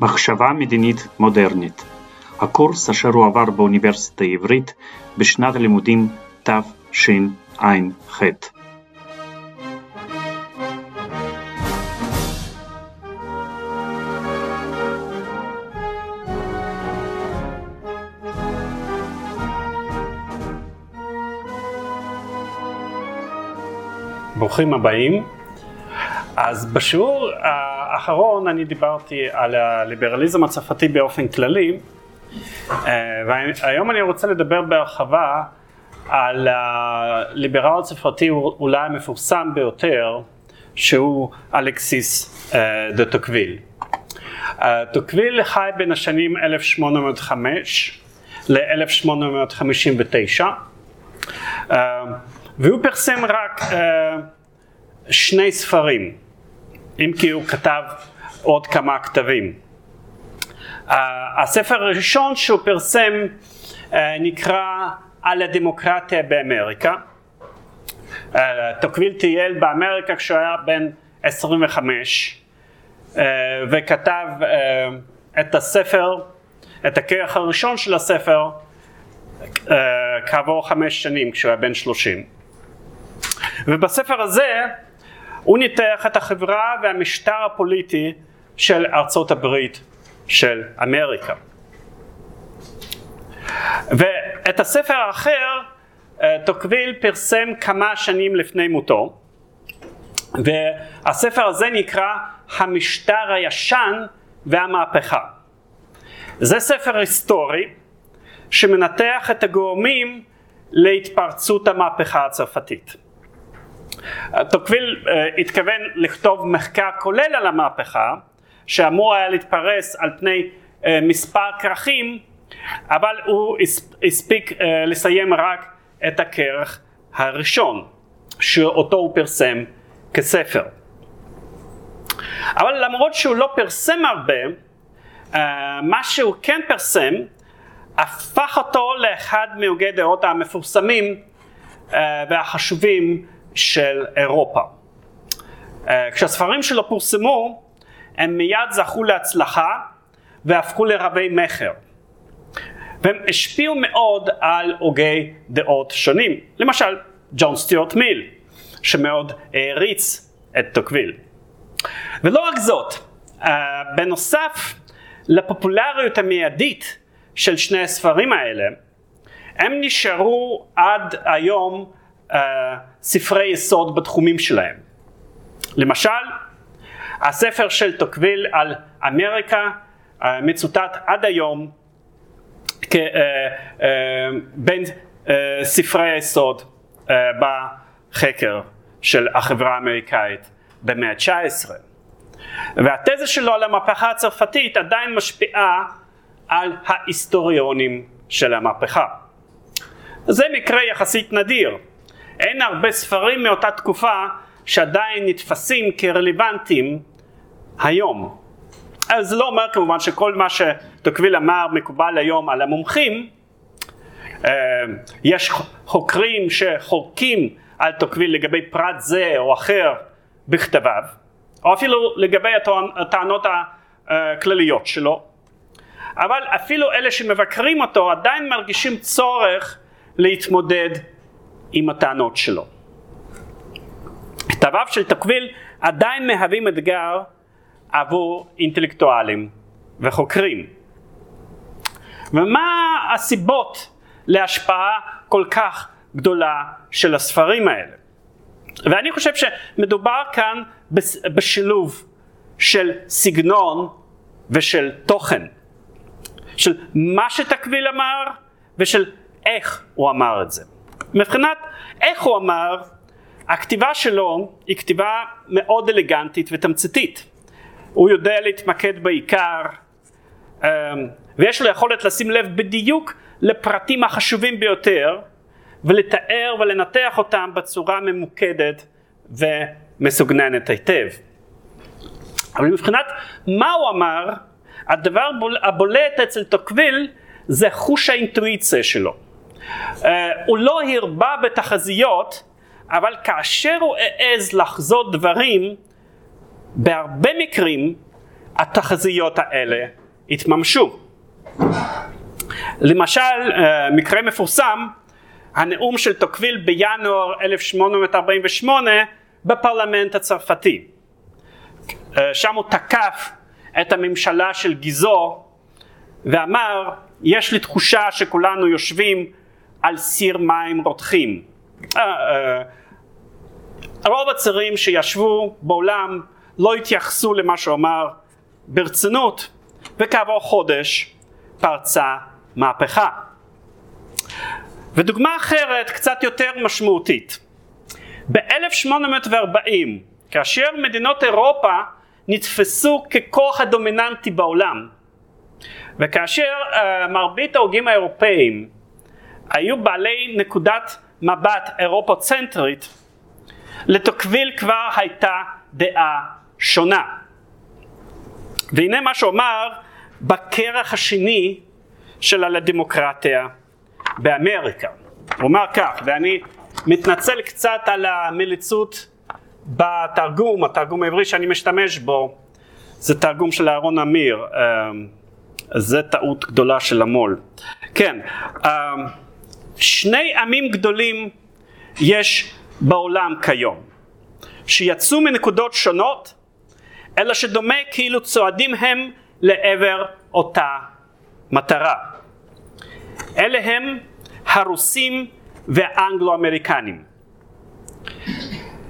מחשבה מדינית מודרנית, הקורס אשר הוא עבר באוניברסיטה העברית בשנת הלימודים תשע"ח. ברוכים הבאים. אז בשיעור האחרון אני דיברתי על הליברליזם הצרפתי באופן כללי, והיום אני רוצה לדבר בהרחבה על הליברל הצרפתי אולי המפורסם ביותר, שהוא אלכסיס דה טוקוויל. טוקוויל חי בין השנים 1805 ל-1859, והוא פרסם רק שני ספרים, אם כי הוא כתב עוד כמה כתבים. הספר הראשון שהוא פרסם נקרא על הדמוקרטיה באמריקה. טוקוויל טייל באמריקה כשהוא היה בן 25, וכתב את הספר, את הכרך הראשון של הספר, כעבור 5 שנים כשהוא היה בן 30. ובספר הזה הוא ניתח את החברה והמשטר הפוליטי של ארצות הברית של אמריקה. ואת הספר האחר טוקוויל פרסם כמה שנים לפני מותו, והספר הזה נקרא המשטר הישן והמהפכה. זה ספר היסטורי שמנתח את הגורמים להתפרצות המהפכה הצרפתית. טוקוויל התכוון לכתוב מחקר כולל על המהפכה, שאמור היה להתפרס על פני מספר כרכים, אבל הוא הספיק לסיים רק את הכרך הראשון, שאותו הוא פרסם כספר. אבל למרות שהוא לא פרסם הרבה, מה שהוא כן פרסם, הפך אותו לאחד מהוגי דעות המפורסמים והחשובים של אירופה. כשהספרים שלו פורסמו, הם מיד זכו להצלחה והפכו לרבי מחר. והם השפיעו מאוד על הוגי דעות שונים. למשל, ג'ון סטיורט מיל, שמאוד העריץ את טוקוויל. ולא רק זאת, בנוסף לפופולריות המיידית של שני הספרים האלה, הם נשארו עד היום ספרי יסוד בתחומים שלהם. למשל, הספר של טוקוויל על אמריקה מצוטט עד היום בין ספרי היסוד בחקר של החברה האמריקאית במאה ה-19. והתזה שלו על המהפכה הצרפתית עדיין משפיעה על ההיסטוריונים של המהפכה. זה מקרה יחסית נדיר. אין הרבה ספרים מאותה תקופה שעדיין נתפסים כרלוונטיים היום. אז זה לא אומר כמובן שכל מה שטוקוויל אמר מקובל היום על המומחים. יש חוקרים שחורקים על טוקוויל לגבי פרט זה או אחר בכתביו, או אפילו לגבי הטענות הכלליות שלו. אבל אפילו אלה שמבקרים אותו עדיין מרגישים צורך להתמודד עם הטענות שלו. כתביו של טוקוויל עדיין מהווים אתגר עבור אינטלקטואלים וחוקרים. ומה הסיבות להשפעה כל כך גדולה של הספרים האלה? ואני חושב שמדובר כאן בשילוב של סגנון ושל תוכן. של מה שטוקוויל אמר ושל איך הוא אמר את זה. מבחינת איך הוא אמר, הכתיבה שלו היא כתיבה מאוד אלגנטית ותמציתית. הוא יודע להתמקד בעיקר, ויש לו יכולת לשים לב בדיוק לפרטים החשובים ביותר, ולתאר ולנתח אותם בצורה ממוקדת ומסוגננת היטב. אבל מבחינת מה הוא אמר, הדבר הבולט אצל טוקוויל זה חוש האינטואיציה שלו. הוא לא הרבה בתחזיות, אבל כאשר הוא העז לחזות דברים, בהרבה מקרים התחזיות האלה התממשו. למשל, מקרה מפורסם, הנאום של טוקוויל בינואר 1848 בפרלמנט הצרפתי. שם הוא תקף את הממשלה של גיזו ואמר, יש לי תחושה שכולנו יושבים על סיר מים רותחים. רוב הצרים שישבו בעולם לא התייחסו למה שהוא אמר ברצינות, וכעבור חודש פרצה מהפכה. ודוגמה אחרת קצת יותר משמעותית. ב-1840, כאשר מדינות אירופה נתפסו ככוח הדומיננטי בעולם, וכאשר מרבית ההוגים האירופאים היו בעלי נקודת מבט אירופו-צנטרית, לטוקוויל כבר הייתה דעה שונה. והנה מה שאומר בקרח השני של על הדמוקרטיה באמריקה. הוא אומר כך, ואני מתנצל קצת על המליצות בתרגום, התרגום העברי שאני משתמש בו, זה תרגום של אהרון אמיר, זה טעות גדולה של המול. כן, שני עמים גדולים יש בעולם כיום, שיצאו מנקודות שונות, אלא שדומה כאילו צועדים הם לעבר אותה מטרה. אלה הם הרוסים והאנגלו-אמריקנים.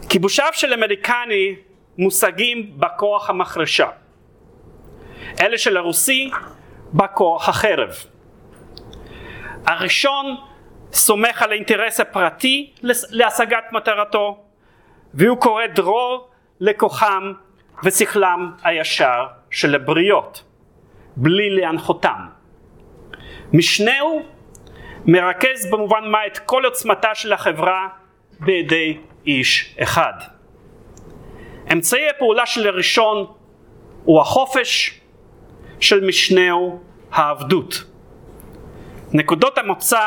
כיבושיו של אמריקני מושגים בכוח המחרשה. אלה של הרוסי בכוח החרב. הראשון סומך על האינטרס הפרטי להשגת מטרתו, והוא קורא דרור לכוחם ושכלם הישר של הבריות, בלי להנחותם. משנהו מרכז במובן מה את כל עוצמתה של החברה בידי איש אחד. אמצעי הפעולה של הראשון הוא החופש, של משנהו העבדות. נקודות המוצא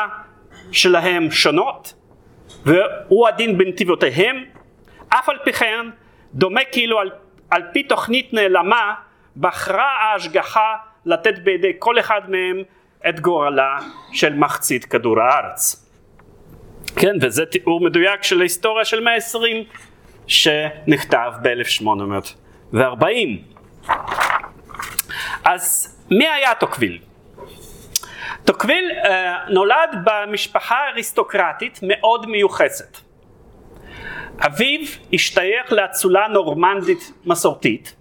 שלהם שונות, והוא עדין בנתיבותיהם, אף על פי כן דומה כאילו על פי תוכנית נעלמה, בחרה ההשגחה לתת בידי כל אחד מהם את גורלה של מחצית כדור הארץ. כן, וזה תיאור מדויק של ההיסטוריה של 120 שנכתב ב-1840. אז מי היה טוקוויל? טוקוויל נולד במשפחה אריסטוקרטית מאוד מיוחסת. אביו השתייך לאצולה נורמנדית מסורתית.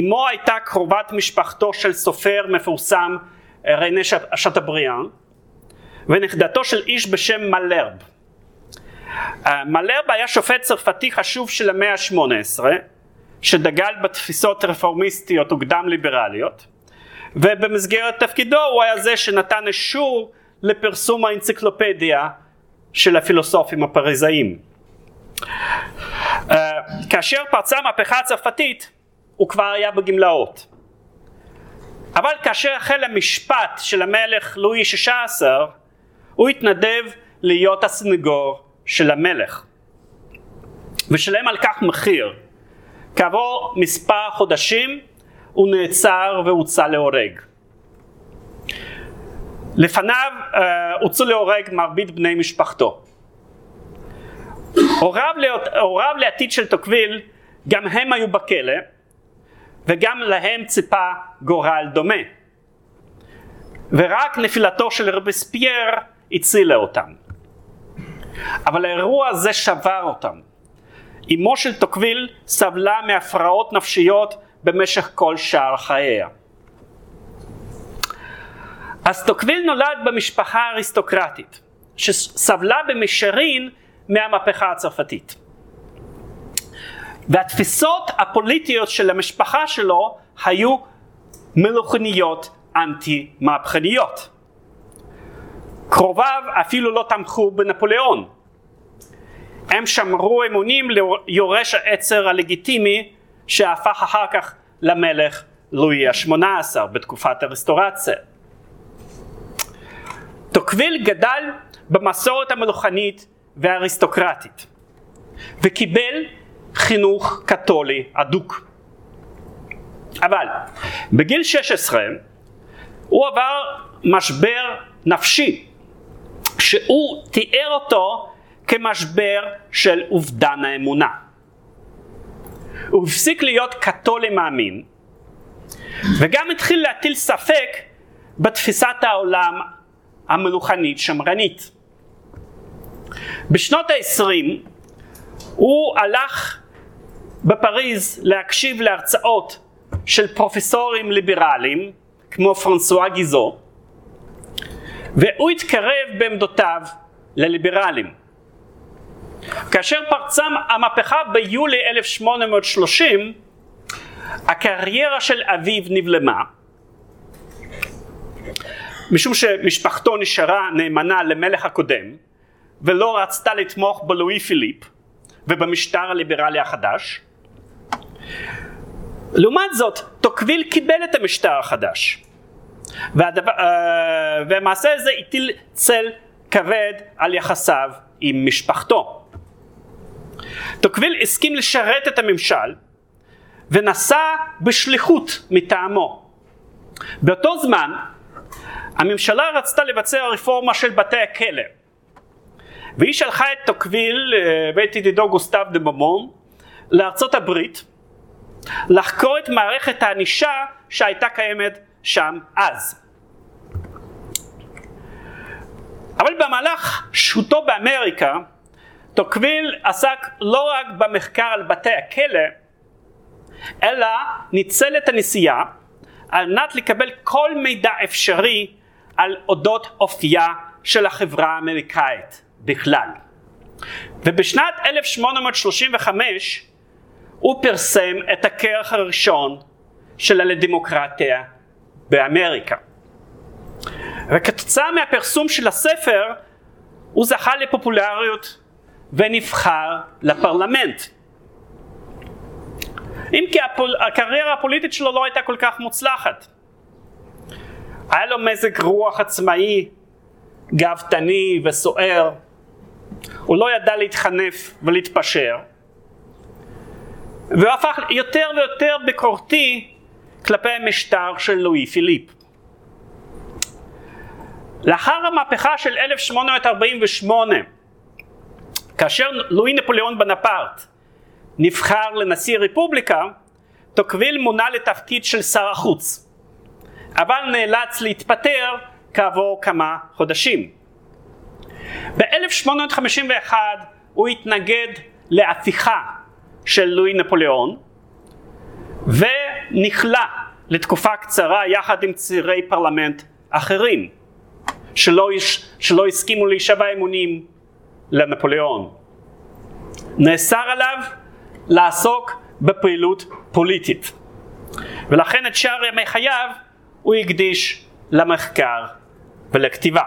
אמו הייתה קרובת משפחתו של סופר מפורסם רייני שטברין, ונכדתו של איש בשם מלרב. מלרב היה שופט צרפתי חשוב של המאה ה-18, שדגל בתפיסות רפורמיסטיות וקדם ליברליות, ובמסגרת תפקידו הוא היה זה שנתן אישור לפרסום האנציקלופדיה של הפילוסופים הפריזאים. כאשר פרצה המהפכה הצרפתית הוא כבר היה בגמלאות, אבל כאשר החל המשפט של המלך לואי 16 הוא התנדב להיות הסנגור של המלך ושלם על כך מחיר. כעבור מספר חודשים הוא נעצר והוצא להורג. לפניו הוצאו להורג מרבית בני משפחתו. הוריו לעתיד של טוקוויל גם הם היו בכלא, וגם להם ציפה גורל דומה, ורק נפילתו של רובספייר הצילה אותם. אבל האירוע הזה שבר אותם. אמו של טוקוויל סבלה מהפרעות נפשיות במשך כל שאר חייה. אז טוקוויל נולד במשפחה אריסטוקרטית שסבלה במישרין מהמהפכה הצרפתית, והתפיסות הפוליטיות של המשפחה שלו היו מלוכניות אנטי מהפכניות. קרוביו אפילו לא תמכו בנפוליאון. הם שמרו אמונים ליורש העצר הלגיטימי שהפך אחר כך למלך לואי ה-18 בתקופת הרסטורציה. טוקוויל גדל במסורת המלוכנית והאריסטוקרטית וקיבל חינוך קתולי אדוק. אבל בגיל 16 הוא עבר משבר נפשי שהוא תיאר אותו כמשבר של אובדן האמונה. הוא הפסיק להיות קתולי מאמין וגם התחיל להטיל ספק בתפיסת העולם המלוכנית שמרנית. בשנות ה-20 הוא הלך בפריז להקשיב להרצאות של פרופסורים ליברליים כמו פרנסואה גיזו, והוא התקרב בעמדותיו לליברליים. כאשר פרצה המהפכה ביולי 1830, הקריירה של אביו נבלמה, משום שמשפחתו נשארה נאמנה למלך הקודם ולא רצתה לתמוך בלואי פיליפ ובמשטר הליברלי החדש. לעומת זאת, טוקוויל קיבל את המשטר החדש, והמעשה הזה הטיל צל כבד על יחסיו עם משפחתו. טוקוויל הסכים לשרת את הממשל ונסע בשליחות מטעמו. באותו זמן הממשלה רצתה לבצע רפורמה של בתי הכלא, והיא שלחה את טוקוויל ואת ידידו גוסטב דה בומון לארצות הברית לחקור את מערכת הענישה שהייתה קיימת שם אז. אבל במהלך שהותו באמריקה טוקוויל עסק לא רק במחקר על בתי הכלא, אלא ניצל את הנסיעה על מנת לקבל כל מידע אפשרי על אודות אופייה של החברה האמריקאית בכלל. ובשנת 1835 הוא פרסם את הכרך הראשון של על הדמוקרטיה באמריקה. וכתוצאה מהפרסום של הספר הוא זכה לפופולריות ונבחר לפרלמנט. אם כי הקריירה הפוליטית שלו לא הייתה כל כך מוצלחת. היה לו מזג רוח עצמאי, גאוותני וסוער. הוא לא ידע להתחנף ולהתפשר, והוא הפך יותר ויותר ביקורתי כלפי המשטר של לואי פיליפ. לאחר המהפכה של 1848, כאשר לואי נפוליאון בונפרט נבחר לנשיא רפובליקה, טוקוויל מונה לתפקיד של שר החוץ, אבל נאלץ להתפטר כעבור כמה חודשים. ב-1851 הוא התנגד להפיכה של לואי נפוליאון ונכלא לתקופה קצרה יחד עם צירי פרלמנט אחרים שלא הסכימו להישבע אמונים לנפוליאון. נאסר עליו לעסוק בפעילות פוליטית, ולכן את שאר ימי חייו הוא הקדיש למחקר ולכתיבה.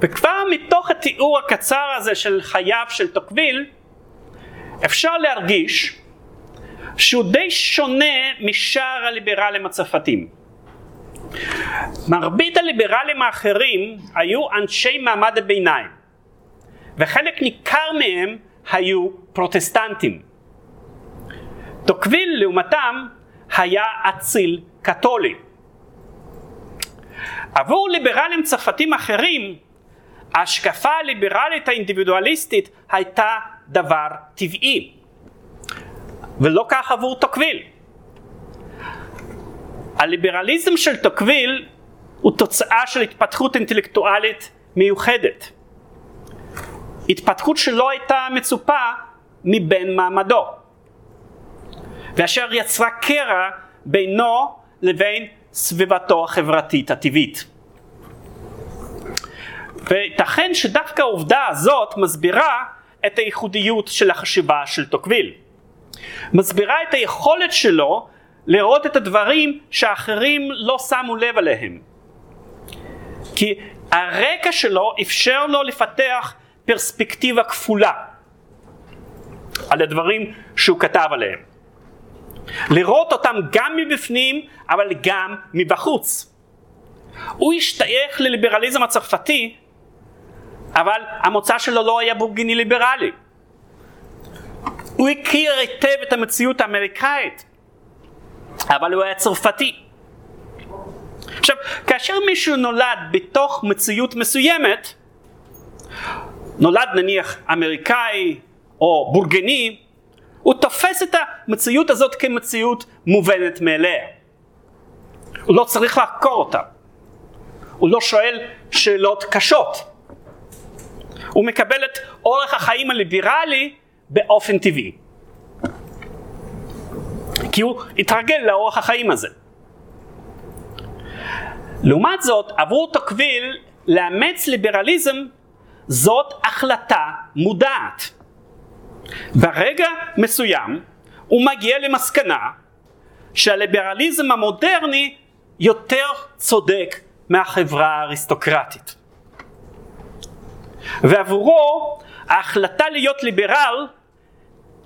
וכבר מתוך התיאור הקצר הזה של חייו של טוקוויל אפשר להרגיש שהוא די שונה משאר הליברלים הצרפתים. מרבית הליברלים האחרים היו אנשי מעמד הביניים, וחלק ניכר מהם היו פרוטסטנטים. טוקוויל לעומתם היה אציל קתולי. עבור ליברלים צרפתים אחרים ההשקפה הליברלית האינדיבידואליסטית הייתה דבר טבעי, ולא כך עבור טוקוויל. הליברליזם של טוקוויל הוא תוצאה של התפתחות אינטלקטואלית מיוחדת, התפתחות שלא הייתה מצופה מבין מעמדו, ואשר יצרה קרע בינו לבין סביבתו החברתית הטבעית. וייתכן שדווקא העובדה הזאת מסבירה את הייחודיות של החשיבה של טוקוויל, מסבירה את היכולת שלו לראות את הדברים שאחרים לא שמו לב עליהם, כי הרקע שלו אפשר לו לפתח פרספקטיבה כפולה על הדברים שהוא כתב עליהם, לראות אותם גם מבפנים אבל גם מבחוץ. הוא השתייך לליברליזם הצרפתי, אבל המוצא שלו לא היה בורגני ליברלי. הוא הכיר היטב את המציאות האמריקאית, אבל הוא היה צרפתי. עכשיו, כאשר מישהו נולד בתוך מציאות מסוימת, נולד נניח אמריקאי או בורגני, הוא תופס את המציאות הזאת כמציאות מובנת מאליה. הוא לא צריך לחקור אותה. הוא לא שואל שאלות קשות. הוא מקבל את אורח החיים הליברלי באופן טבעי. כי הוא התרגל לאורח החיים הזה. לעומת זאת, עבור טוקוויל, לאמץ ליברליזם זאת החלטה מודעת. ברגע מסוים הוא מגיע למסקנה שהליברליזם המודרני יותר צודק מהחברה האריסטוקרטית. ועבורו ההחלטה להיות ליברל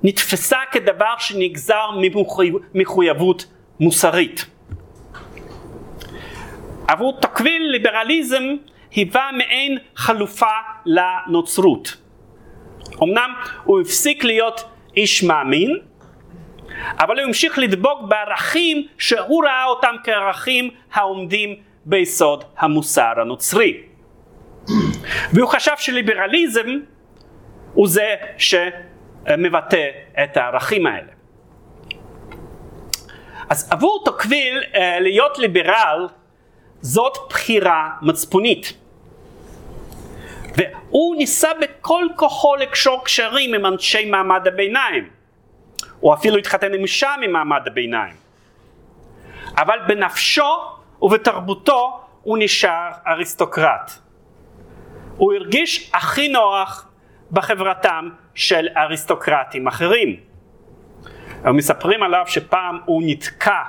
נתפסה כדבר שנגזר ממחויבות מוסרית. עבור טוקוויל ליברליזם היווה מעין חלופה לנוצרות. אמנם הוא הפסיק להיות איש מאמין, אבל הוא המשיך לדבוק בערכים שהוא ראה אותם כערכים העומדים ביסוד המוסר הנוצרי. והוא חשב שליברליזם הוא זה שמבטא את הערכים האלה. אז עבור טוקוויל להיות ליברל זאת בחירה מצפונית. והוא ניסה בכל כוחו לקשור קשרים עם אנשי מעמד הביניים. הוא אפילו התחתן עם אישה ממעמד הביניים. אבל בנפשו ובתרבותו הוא נשאר אריסטוקרט. הוא הרגיש הכי נוח בחברתם של אריסטוקרטים אחרים. הם מספרים עליו שפעם הוא נתקע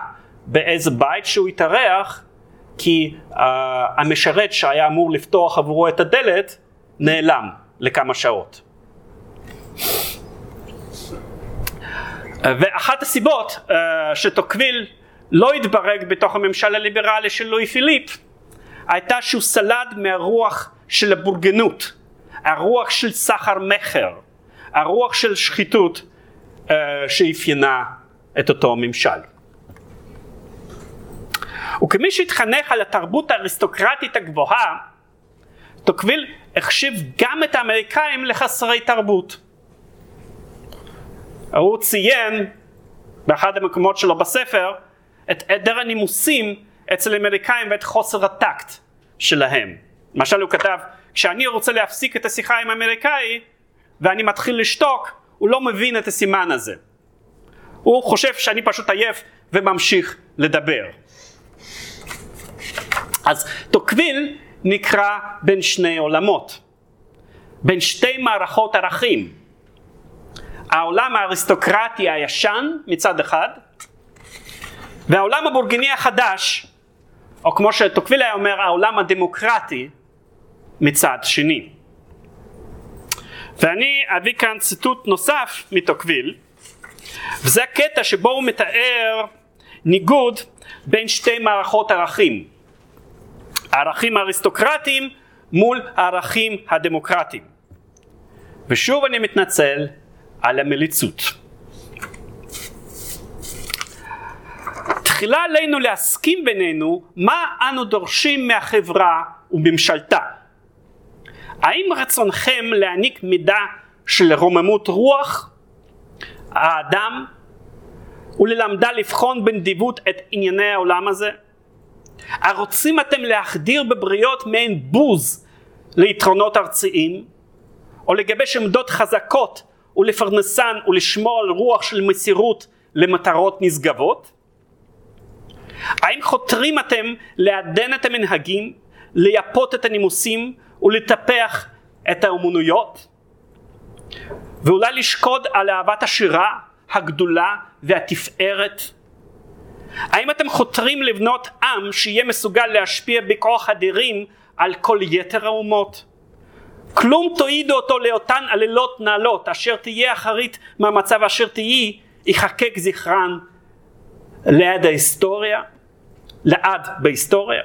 באיזה בית שהוא התארח, כי המשרת שהיה אמור לפתוח עבורו את הדלת נעלם לכמה שעות. ואחת הסיבות שטוקוויל לא התברג בתוך הממשל הליברלי של לואי פיליפ הייתה שהוא סלד מהרוח של הבורגנות, הרוח של סחר מחר, הרוח של שחיתות שאפיינה את אותו ממשל. וכמי שהתחנך על התרבות האריסטוקרטית הגבוהה, טוקוויל החשיב גם את האמריקאים לחסרי תרבות. הוא ציין באחד המקומות שלו בספר את עדר הנימוסים אצל האמריקאים ואת חוסר הטקט שלהם. למשל הוא כתב, כשאני רוצה להפסיק את השיחה עם האמריקאי ואני מתחיל לשתוק, הוא לא מבין את הסימן הזה. הוא חושב שאני פשוט עייף וממשיך לדבר. אז טוקוויל נקרא בין שני עולמות, בין שתי מערכות ערכים. העולם האריסטוקרטי הישן מצד אחד, והעולם הבורגני החדש, או כמו שטוקוויל היה אומר, העולם הדמוקרטי מצד שני. ואני אביא כאן ציטוט נוסף מטוקוויל, וזה הקטע שבו הוא מתאר ניגוד בין שתי מערכות ערכים. הערכים האריסטוקרטיים מול הערכים הדמוקרטיים. ושוב אני מתנצל על המליצות. תחילה עלינו להסכים בינינו מה אנו דורשים מהחברה וממשלתה. האם רצונכם להעניק מידה של רוממות רוח האדם וללמדה לבחון בנדיבות את ענייני העולם הזה? הרוצים אתם להחדיר בבריות מעין בוז ליתרונות ארציים, או לגבש עמדות חזקות ולפרנסן ולשמור על רוח של מסירות למטרות נשגבות? האם חותרים אתם לעדן את המנהגים, לייפות את הנימוסים ולטפח את האומנויות? ואולי לשקוד על אהבת השירה, הגדולה והתפארת? האם אתם חותרים לבנות עם שיהיה מסוגל להשפיע בכוח אדירים על כל יתר האומות? כלום תועידו אותו לאותן עלילות נעלות, אשר תהיה אחרית מהמצב אשר תהיה, יחקק זכרן לעד בהיסטוריה.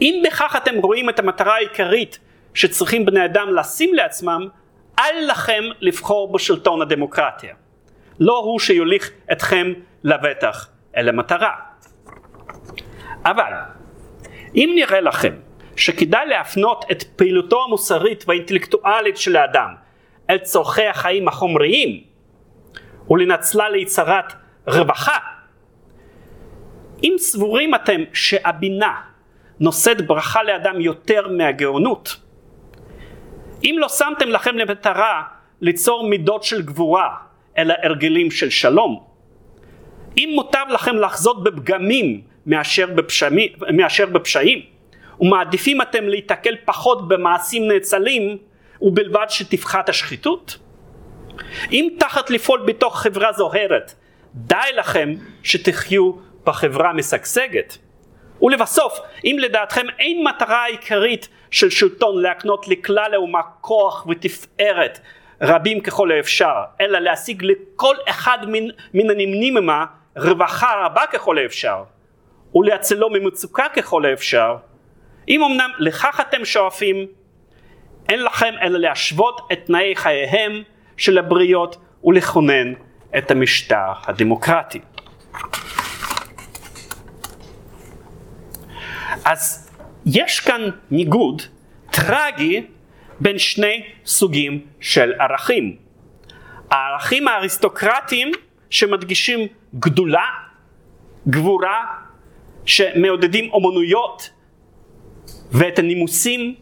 אם בכך אתם רואים את המטרה העיקרית שצריכים בני אדם לשים לעצמם, אל לכם לבחור בשלטון הדמוקרטיה. לא הוא שיוליך אתכם לבטח אל המטרה. אבל אם נראה לכם שכדאי להפנות את פעילותו המוסרית והאינטלקטואלית של האדם אל צורכי החיים החומריים ולנצלה ליצרת רווחה, אם סבורים אתם שהבינה נושאת ברכה לאדם יותר מהגאונות, אם לא שמתם לכם למטרה ליצור מידות של גבורה אלא הרגלים של שלום, אם מוטב לכם לחזות בפגמים מאשר בפשעים, ומעדיפים אתם להתקל פחות במעשים נאצלים ובלבד שתפחת השחיתות, אם תחת לפעול בתוך חברה זוהרת די לכם שתחיו בחברה משגשגת, ולבסוף אם לדעתכם אין מטרה עיקרית של שלטון להקנות לכלל האומה כוח ותפארת רבים ככל האפשר, אלא להשיג לכל אחד מן הנמנים עמה רווחה רבה ככל האפשר ולהצלו ממצוקה ככל האפשר, אם אמנם לכך אתם שואפים, אין לכם אלא להשוות את תנאי חייהם של הבריות ולכונן את המשטר הדמוקרטי. אז יש כאן ניגוד טרגי בין שני סוגים של ערכים. הערכים האריסטוקרטיים שמדגישים גדולה, גבורה, שמעודדים אומנויות ואת הנימוסים,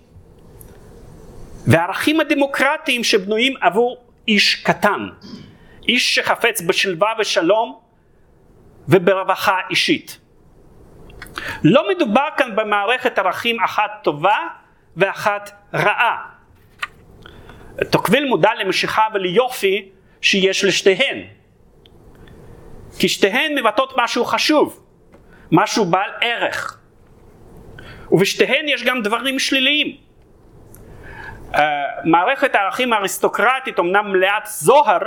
והערכים הדמוקרטיים שבנויים עבור איש קטן, איש שחפץ בשלווה ושלום וברווחה אישית. לא מדובר כאן במערכת ערכים אחת טובה ואחת רעה. טוקוויל מודע למשיכה וליופי שיש לשתיהן, כי שתיהן מבטאות משהו חשוב, משהו בעל ערך, ובשתיהן יש גם דברים שליליים. מערכת הערכים האריסטוקרטית אומנם מלאת זוהר,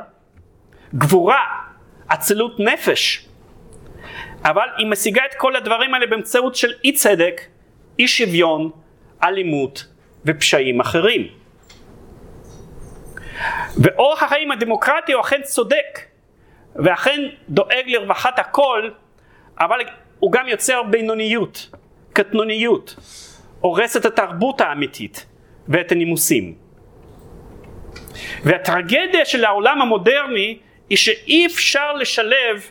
גבורה, אצילות נפש, אבל היא משיגה את כל הדברים האלה באמצעות של אי צדק, אי שוויון, אלימות ופשעים אחרים. ואורח החיים הדמוקרטי הוא אכן צודק ואכן דואג לרווחת הכל, אבל הוא גם יוצר בינוניות, קטנוניות, הורס את התרבות האמיתית ואת הנימוסים. והטרגדיה של העולם המודרני היא שאי אפשר לשלב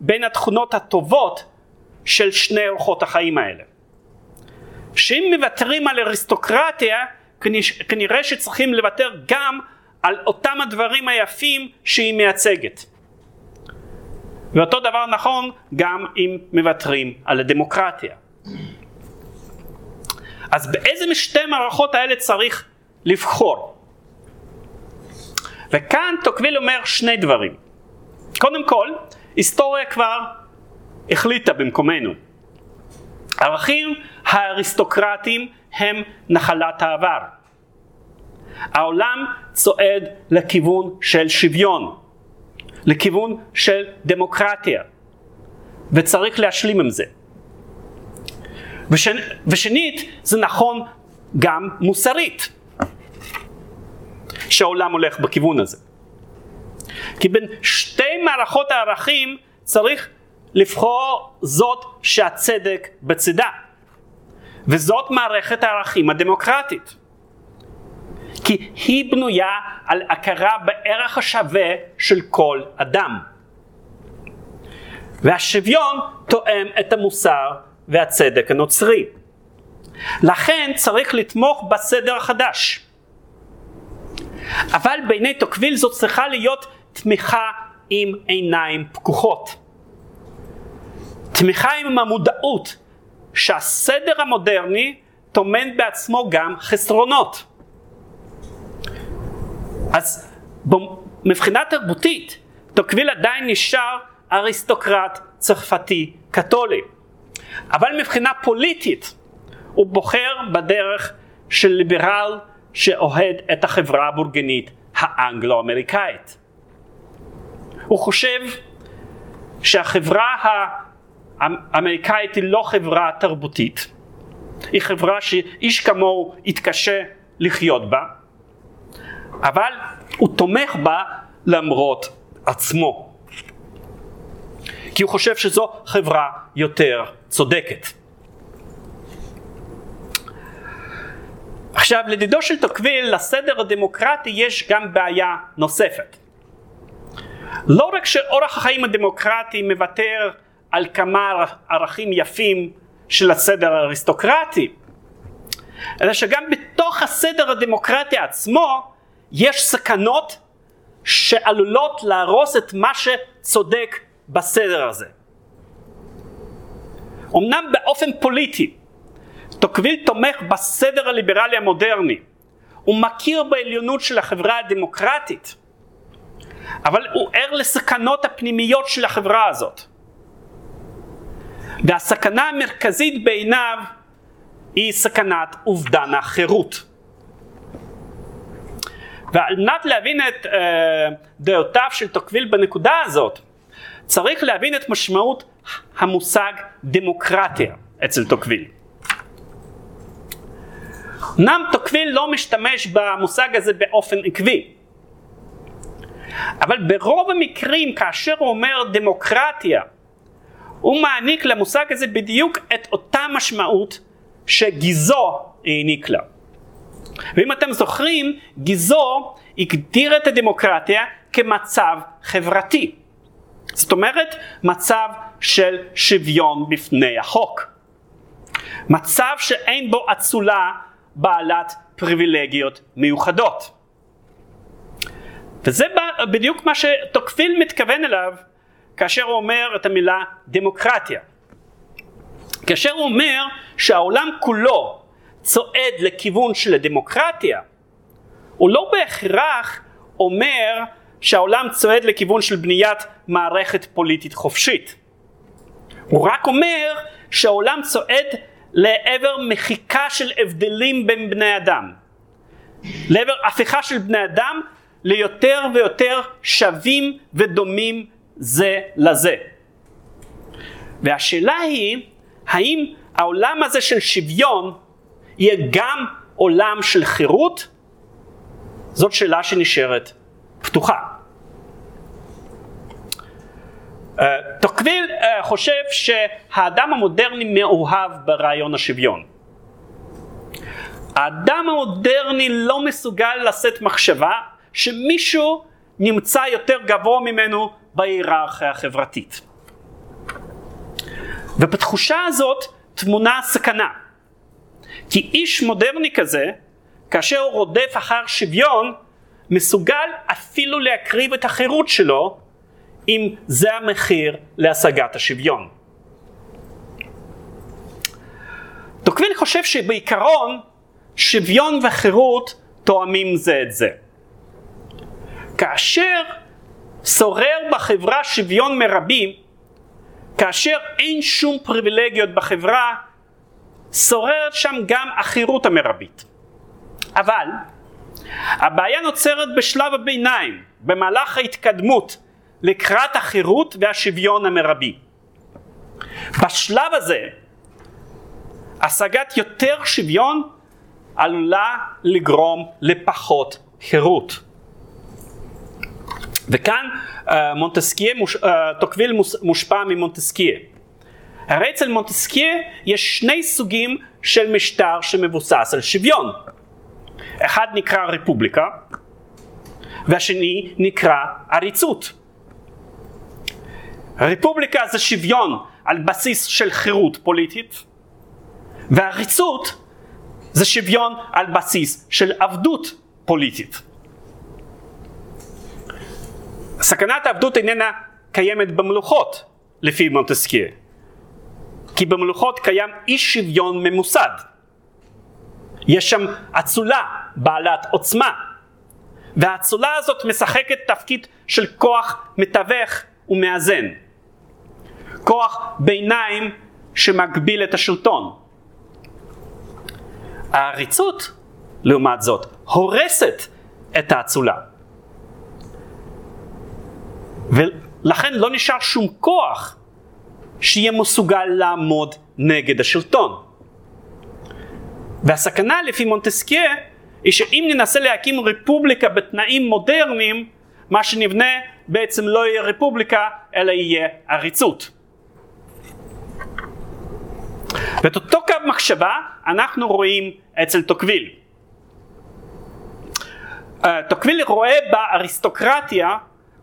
בין התכונות הטובות של שני אורחות החיים האלה. שאם מוותרים על אריסטוקרטיה, כנראה שצריכים לוותר גם על אותם הדברים היפים שהיא מייצגת. ואותו דבר נכון גם אם מוותרים על הדמוקרטיה. אז באיזה משתי מערכות האלה צריך לבחור? וכאן טוקוויל אומר שני דברים. קודם כל, היסטוריה כבר החליטה במקומנו. הערכים האריסטוקרטיים הם נחלת העבר. העולם צועד לכיוון של שוויון, לכיוון של דמוקרטיה, וצריך להשלים עם זה. ושנית, זה נכון גם מוסרית, שהעולם הולך בכיוון הזה. כי בין שתי מערכות הערכים צריך לבחור זאת שהצדק בצדה, וזאת מערכת הערכים הדמוקרטית, כי היא בנויה על הכרה בערך השווה של כל אדם, והשוויון תואם את המוסר והצדק הנוצרי. לכן צריך לתמוך בסדר החדש. אבל בעיני טוקוויל זאת צריכה להיות תמיכה עם עיניים פקוחות, תמיכה עם המודעות שהסדר המודרני טומן בעצמו גם חסרונות. אז מבחינה תרבותית טוקוויל עדיין נשאר אריסטוקרט צרפתי קתולי, אבל מבחינה פוליטית הוא בוחר בדרך של ליברל שאוהד את החברה הבורגנית האנגלו-אמריקאית. הוא חושב שהחברה האמריקאית היא לא חברה תרבותית, היא חברה שאיש כמוהו יתקשה לחיות בה, אבל הוא תומך בה למרות עצמו. כי הוא חושב שזו חברה יותר צודקת. עכשיו, לדידו של טוקוויל, לסדר הדמוקרטי יש גם בעיה נוספת. לא רק שאורח החיים הדמוקרטי מוותר על כמה ערכים יפים של הסדר האריסטוקרטי, אלא שגם בתוך הסדר הדמוקרטי עצמו יש סכנות שעלולות להרוס את מה שצודק בסדר הזה. אמנם באופן פוליטי, טוקוויל תומך בסדר הליברלי המודרני, הוא מכיר בעליונות של החברה הדמוקרטית, אבל הוא ער לסכנות הפנימיות של החברה הזאת. והסכנה המרכזית בעיניו היא סכנת אובדן החירות. ועל מנת להבין את דעותיו של טוקוויל בנקודה הזאת, צריך להבין את משמעות המושג דמוקרטיה אצל טוקוויל. אמנם טוקוויל לא משתמש במושג הזה באופן עקבי, אבל ברוב המקרים כאשר הוא אומר דמוקרטיה, הוא מעניק למושג הזה בדיוק את אותה משמעות שגיזו העניק לה. ואם אתם זוכרים, גיזו הגדיר את הדמוקרטיה כמצב חברתי. זאת אומרת, מצב של שוויון בפני החוק. מצב שאין בו אצולה בעלת פריבילגיות מיוחדות. וזה בדיוק מה שטוקוויל מתכוון אליו כאשר הוא אומר את המילה דמוקרטיה. כאשר הוא אומר שהעולם כולו צועד לכיוון של הדמוקרטיה, הוא לא בהכרח אומר שהעולם צועד לכיוון של בניית מערכת פוליטית חופשית. הוא רק אומר שהעולם צועד לעבר מחיקה של הבדלים בין בני אדם, לעבר הפיכה של בני אדם ליותר ויותר שווים ודומים זה לזה. והשאלה היא, האם העולם הזה של שוויון יהיה גם עולם של חירות? זאת שאלה שנשארת פתוחה. טוקוויל חושב שהאדם המודרני מאוהב ברעיון השוויון. האדם המודרני לא מסוגל לשאת מחשבה שמישהו נמצא יותר גבוה ממנו בהיררכיה החברתית. ובתחושה הזאת תמונה סכנה. כי איש מודרני כזה, כאשר הוא רודף אחר שוויון, מסוגל אפילו להקריב את החירות שלו, אם זה המחיר להשגת השוויון. טוקוויל חושב שבעיקרון, שוויון וחירות תואמים זה את זה. כאשר שורר בחברה שוויון מרבי, כאשר אין שום פריבילגיות בחברה, שוררת שם גם החירות המרבית. אבל הבעיה נוצרת בשלב הביניים, במהלך ההתקדמות לקראת החירות והשוויון המרבי. בשלב הזה, השגת יותר שוויון עלולה לגרום לפחות חירות. וכאן טוקוויל מושפע ממונטסקייה. הרי אצל מונטסקייה יש שני סוגים של משטר שמבוסס על שוויון. אחד נקרא רפובליקה, והשני נקרא עריצות. רפובליקה זה שוויון על בסיס של חירות פוליטית, והעריצות זה שוויון על בסיס של עבדות פוליטית. סכנת העבדות איננה קיימת במלוכות, לפי מונטסקייה. כי במלוכות קיים אי שוויון ממוסד. יש שם אצולה בעלת עוצמה. והאצולה הזאת משחקת תפקיד של כוח מתווך ומאזן. כוח ביניים שמגביל את השלטון. העריצות, לעומת זאת, הורסת את האצולה. ולכן לא נשאר שום כוח שיהיה מסוגל לעמוד נגד השלטון. והסכנה לפי מונטסקייה היא שאם ננסה להקים רפובליקה בתנאים מודרניים, מה שנבנה בעצם לא יהיה רפובליקה, אלא יהיה עריצות. ואת אותו קו מחשבה אנחנו רואים אצל טוקוויל. טוקוויל רואה באריסטוקרטיה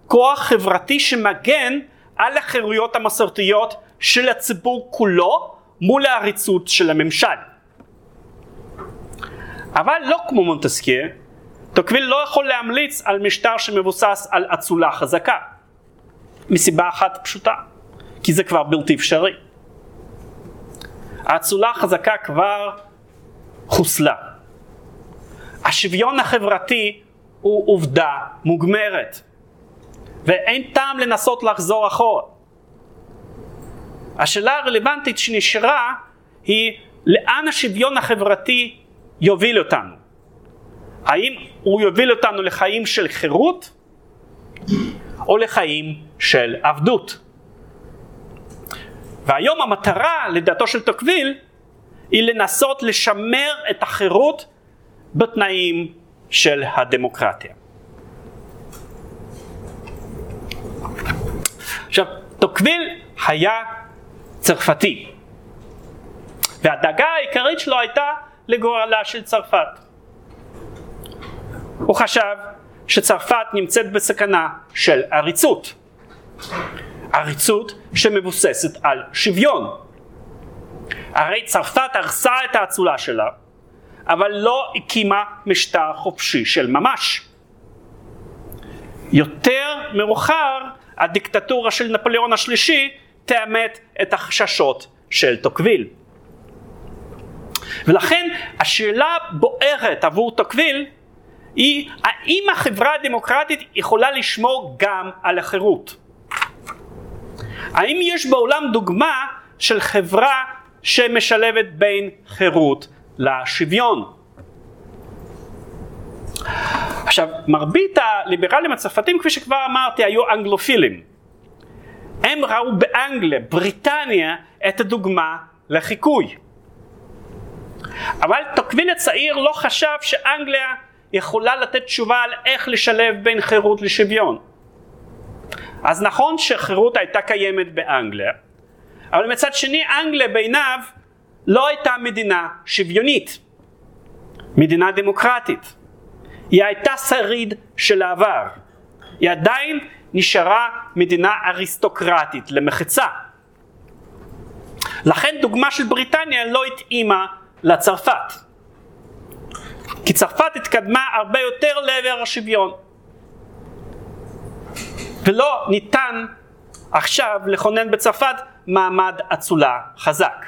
כוח חברתי שמגן על החירויות המסורתיות של הציבור כולו מול העריצות של הממשל. אבל לא כמו מונטסקייה, טוקוויל לא יכול להמליץ על משטר שמבוסס על אצולה חזקה. מסיבה אחת פשוטה, כי זה כבר בלתי אפשרי. האצולה החזקה כבר חוסלה. השוויון החברתי הוא עובדה מוגמרת. ואין טעם לנסות לחזור אחורה. השאלה הרלוונטית שנשארה היא לאן השוויון החברתי יוביל אותנו. האם הוא יוביל אותנו לחיים של חירות או לחיים של עבדות? והיום המטרה לדעתו של טוקוויל היא לנסות לשמר את החירות בתנאים של הדמוקרטיה. עכשיו, טוקוויל היה צרפתי, והדאגה העיקרית שלו הייתה לגורלה של צרפת. הוא חשב שצרפת נמצאת בסכנה של עריצות. עריצות שמבוססת על שוויון. הרי צרפת הרסה את האצולה שלה, אבל לא הקימה משטר חופשי של ממש. יותר מאוחר, הדיקטטורה של נפוליאון השלישי תאמת את החששות של טוקוויל. ולכן השאלה בוערת עבור טוקוויל היא האם החברה הדמוקרטית יכולה לשמור גם על החירות. האם יש בעולם דוגמה של חברה שמשלבת בין חירות לשוויון? עכשיו, מרבית הליברלים הצרפתים, כפי שכבר אמרתי, היו אנגלופילים. הם ראו באנגליה, בריטניה, את הדוגמה לחיקוי. אבל טוקוויל הצעיר לא חשב שאנגליה יכולה לתת תשובה על איך לשלב בין חירות לשוויון. אז נכון שחירות הייתה קיימת באנגליה, אבל מצד שני אנגליה בעיניו לא הייתה מדינה שוויונית, מדינה דמוקרטית. היא הייתה שריד של העבר. היא עדיין נשארה מדינה אריסטוקרטית למחצה. לכן דוגמה של בריטניה לא התאימה לצרפת. כי צרפת התקדמה הרבה יותר לעבר השוויון. ולא ניתן עכשיו לכונן בצרפת מעמד אצולה חזק.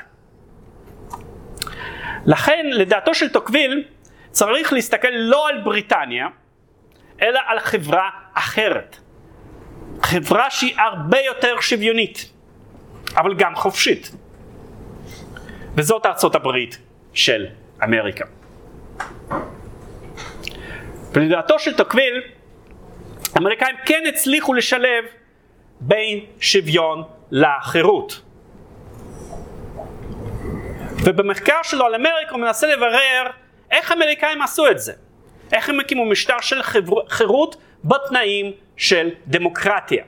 לכן לדעתו של טוקוויל, צריך להסתכל לא על בריטניה, אלא על חברה אחרת. חברה שהיא הרבה יותר שוויונית, אבל גם חופשית. וזאת ארצות הברית של אמריקה. ולדעתו של טוקוויל, האמריקאים כן הצליחו לשלב בין שוויון לחירות. ובמחקר שלו על אמריקה הוא מנסה לברר איך האמריקאים עשו את זה? איך הם הקימו משטר של חירות בתנאים של דמוקרטיה?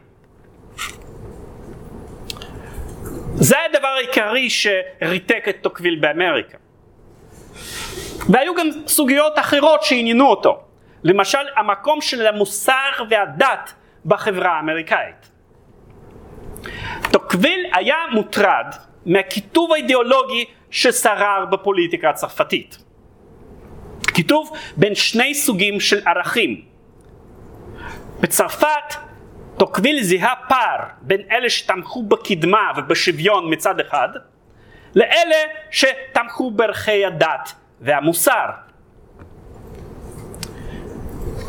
זה הדבר העיקרי שריתק את טוקוויל באמריקה. והיו גם סוגיות אחרות שעניינו אותו. למשל, המקום של המוסר והדת בחברה האמריקאית. טוקוויל היה מוטרד מהכיתוב האידיאולוגי ששרר בפוליטיקה הצרפתית. כיתוב בין שני סוגים של ערכים. בצרפת טוקוויל זיהה פער בין אלה שתמכו בקדמה ובשוויון מצד אחד, לאלה שתמכו בערכי הדת והמוסר.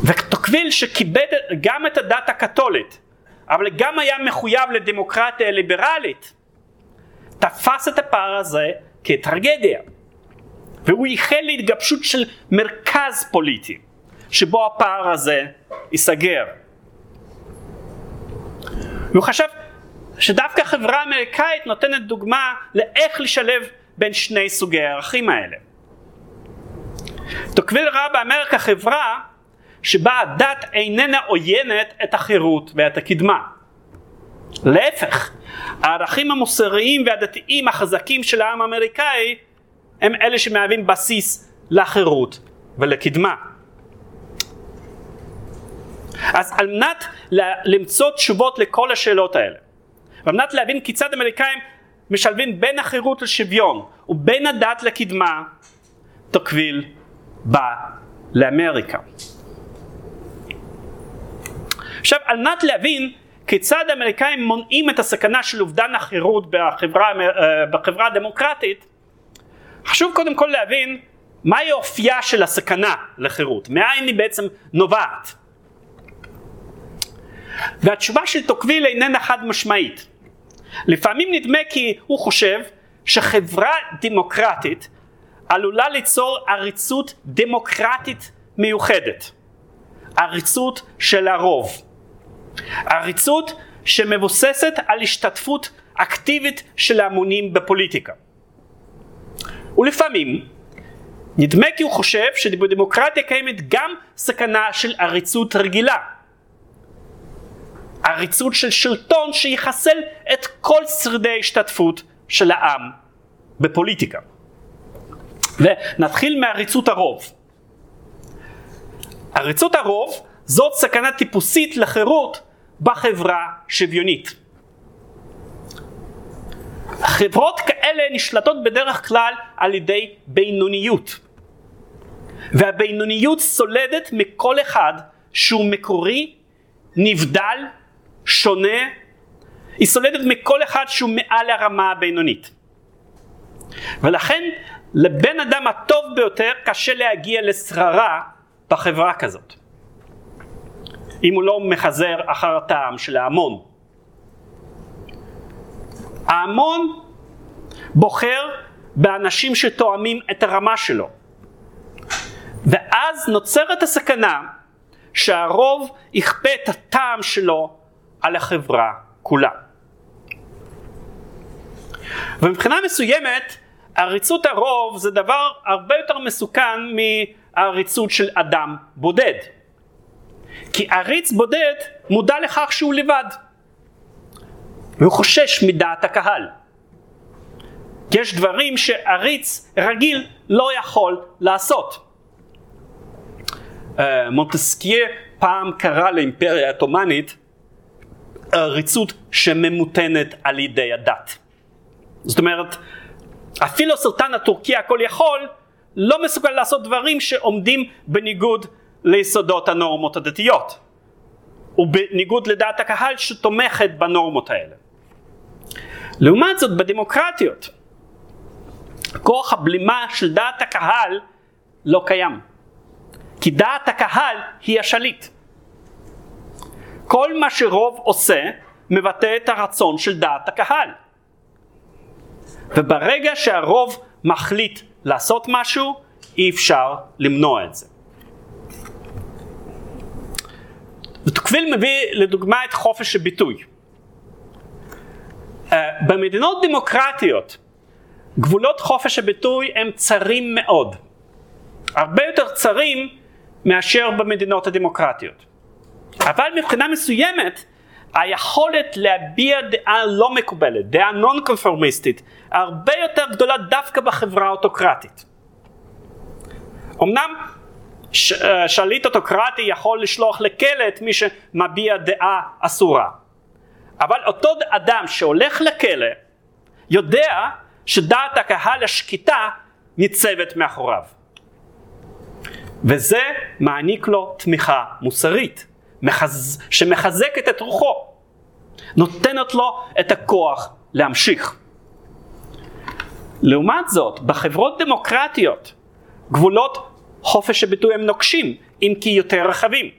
וטוקוויל שקיבד גם את הדת הקתולית, אבל גם היה מחויב לדמוקרטיה ליברלית, תפס את הפער הזה כטרגדיה. והוא יחל להתגבשות של מרכז פוליטי, שבו הפער הזה ייסגר. והוא חשב שדווקא חברה אמריקאית נותנת דוגמה לאיך לשלב בין שני סוגי הערכים האלה. טוקוויל ראה באמריקה חברה שבה הדת איננה עוינת את החירות ואת הקדמה. להפך, הערכים המוסריים והדתיים החזקים של העם האמריקאי הם אלה שמהווים בסיס לחירות ולקדמה. אז על מנת למצוא תשובות לכל השאלות האלה, ועל מנת להבין כיצד אמריקאים משלבים בין החירות לשוויון ובין הדת לקדמה, טוקוויל בא לאמריקה. עכשיו, על מנת להבין כיצד האמריקאים מונעים את הסכנה של אובדן החירות בחברה הדמוקרטית, חשוב קודם כל להבין מהי אופייה של הסכנה לחירות, מאין היא בעצם נובעת. והתשובה של טוקוויל איננה חד משמעית. לפעמים נדמה כי הוא חושב שחברה דמוקרטית עלולה ליצור עריצות דמוקרטית מיוחדת, עריצות של הרוב, עריצות שמבוססת על השתתפות אקטיבית של המונים בפוליטיקה. ולפעמים נדמה כי הוא חושב שבדמוקרטיה קיימת גם סכנה של עריצות רגילה, עריצות של שלטון שיחסל את כל שרידי השתתפות של העם בפוליטיקה. ונתחיל מעריצות הרוב. עריצות הרוב זאת סכנה טיפוסית לחירות בחברה שוויונית. חברות כאלה נשלטות בדרך כלל על ידי בינוניות, והבינוניות סולדת מכל אחד שהוא מקורי, נבדל, שונה. היא סולדת מכל אחד שהוא מעל הרמה הבינונית, ולכן לבן אדם הטוב ביותר קשה להגיע לשררה בחברה כזאת, אם הוא לא מחזר אחר הטעם של ההמון. ההמון בוחר באנשים שתואמים את הרמה שלו, ואז נוצרת הסכנה שהרוב יכפה את הטעם שלו על החברה כולה. ומבחינה מסוימת, עריצות הרוב זה דבר הרבה יותר מסוכן מהעריצות של אדם בודד, כי עריץ בודד מודע לכך שהוא לבד, והוא חושש מדעת הקהל. יש דברים שעריץ רגיל לא יכול לעשות. מונטסקייה פעם קרא לאימפריה העות'מאנית עריצות שממותנת על ידי הדת. זאת אומרת, אפילו סולטן הטורקי הכל יכול לא מסוגל לעשות דברים שעומדים בניגוד ליסודות הנורמות הדתיות ובניגוד לדעת הקהל שתומכת בנורמות האלה. לעומת זאת, בדמוקרטיות כוח הבלימה של דעת הקהל לא קיים, כי דעת הקהל היא השליט. כל מה שרוב עושה מבטא את הרצון של דעת הקהל, וברגע שהרוב מחליט לעשות משהו, אי אפשר למנוע את זה. וטוקוויל מביא לדוגמה את חופש הביטוי. במדינות דמוקרטיות, גבולות חופש הביטוי הם צרים מאוד, הרבה יותר צרים מאשר במדינות הדמוקרטיות. אבל מבחינה מסוימת, היכולת להביע דעה לא מקובלת, דעה נון-קונפורמיסטית, הרבה יותר גדולה דווקא בחברה האוטוקרטית. אמנם שליט אוטוקרטי יכול לשלוח לכלא את מי שמביע דעה אסורה, אבל אותו אדם שהולך לכלא יודע שדעת הקהל השקיטה ניצבת מאחוריו, וזה מעניק לו תמיכה מוסרית שמחזקת את רוחו, נותנת לו את הכוח להמשיך. לעומת זאת, בחברות דמוקרטיות גבולות חופש הביטוי הם נוקשים, אם כי יותר רחבים,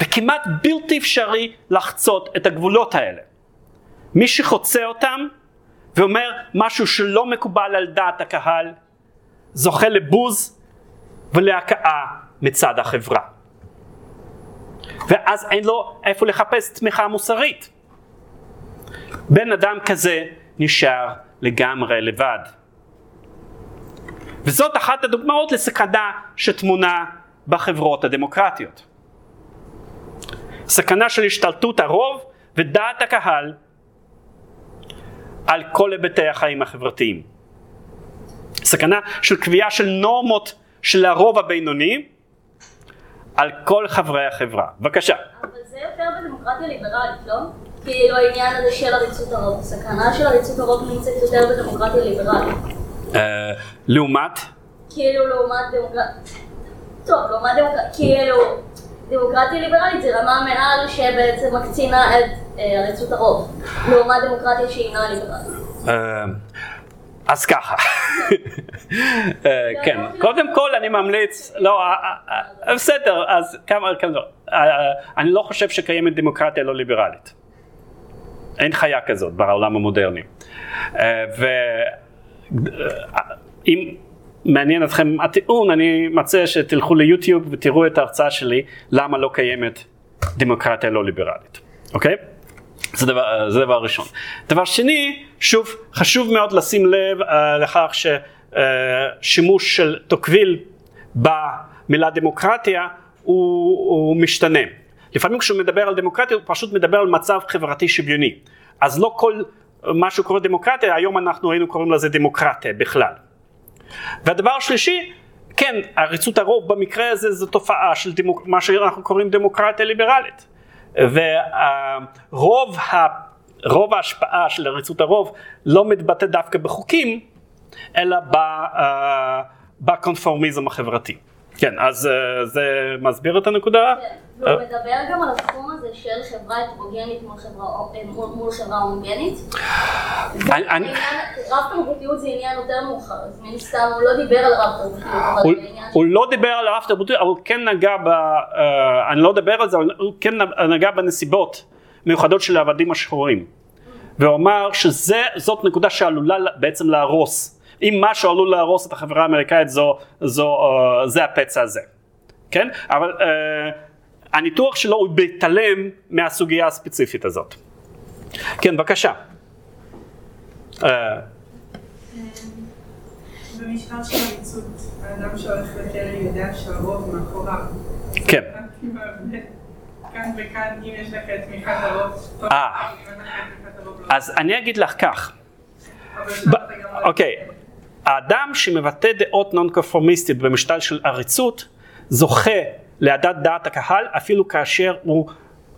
וכמעט בלתי אפשרי לחצות את הגבולות האלה. מי שחוצה אותם ואומר משהו שלא מקובל על דעת הקהל זוכה לבוז ולהקעה מצד החברה, ואז אין לו איפה לחפש תמיכה מוסרית. בן אדם כזה נשאר לגמרי לבד. וזאת אחת הדוגמאות לסכנה שתמונה בחברות הדמוקרטיות. סכנה של השתלטות הרוב ודעת הקהל על כל היבטי החיים החברתיים. סכנה של קביעה של נורמות של הרוב הבינוני על כל חברי החברה. בבקשה. אבל זה יותר בדמוקרטיה ליברלית, לא? כאילו העניין הזה של עריצות הרוב. הסכנה של עריצות הרוב נמצאת יותר בדמוקרטיה ליברלית. לעומת? כאילו לעומת דמוקרטיה. טוב, לעומת דמוקרטיה. כאילו דמוקרטיה ליברלית זה רמה מעל שבעצם מקצינה את עריצות הרוב. לעומת דמוקרטיה שאינה ליברלית. אז ככה, כן, קודם כל אני ממליץ, לא, בסדר, אז כמה, אני לא חושב שקיימת דמוקרטיה לא ליברלית. אין חיה כזאת בעולם המודרני. ואם מעניין אתכם הטיעון, אני מציע שתלכו ליוטיוב ותראו את ההרצאה שלי, למה לא קיימת דמוקרטיה לא ליברלית, אוקיי? זה דבר ראשון. דבר שני, שוב, חשוב מאוד לשים לב לכך ששימוש של טוקוויל במילה דמוקרטיה הוא משתנה. לפעמים כשהוא מדבר על דמוקרטיה הוא פשוט מדבר על מצב חברתי שוויוני. אז לא כל מה שקורא דמוקרטיה, היום אנחנו היינו קוראים לזה דמוקרטיה בכלל. והדבר השלישי, כן, עריצות הרוב במקרה הזה זו תופעה של מה שאנחנו קוראים דמוקרטיה ליברלית. ורוב ההשפעה של עריצות הרוב לא מתבטא דווקא בחוקים, אלא בקונפורמיזם החברתי. כן, אז זה מסביר את הנקודה. והוא מדבר גם על התחום הזה של חברה הטרוגנית מול חברה הומוגנית. רב תרבותיות זה עניין יותר מאוחר, אז מן הסתם הוא לא דיבר על רב תרבותיות. הוא לא דיבר על רב תרבותיות, אבל הוא כן נגע אני לא אדבר על זה, אבל הוא כן נגע בנסיבות מיוחדות של העבדים השחורים. והוא אמר שזאת נקודה שעלולה בעצם להרוס. אם משהו עלול להרוס את החברה האמריקאית, זה הפצע הזה, כן? אבל הניתוח שלו הוא בהתעלם מהסוגיה הספציפית הזאת. כן, בבקשה. במשטר של עריצות, האדם שהולך לכלא יודע שהרוב מאחוריו. כן. כאן וכאן, אם יש לך את תמיכת הרוב, טוב, אם אתה חייב תמיכת הרוב לא. אז אני אגיד לך כך. אוקיי. האדם שמבטא דעות נון-קונפורמיסטית במשטר של עריצות זוכה להדעת דעת הקהל אפילו כאשר הוא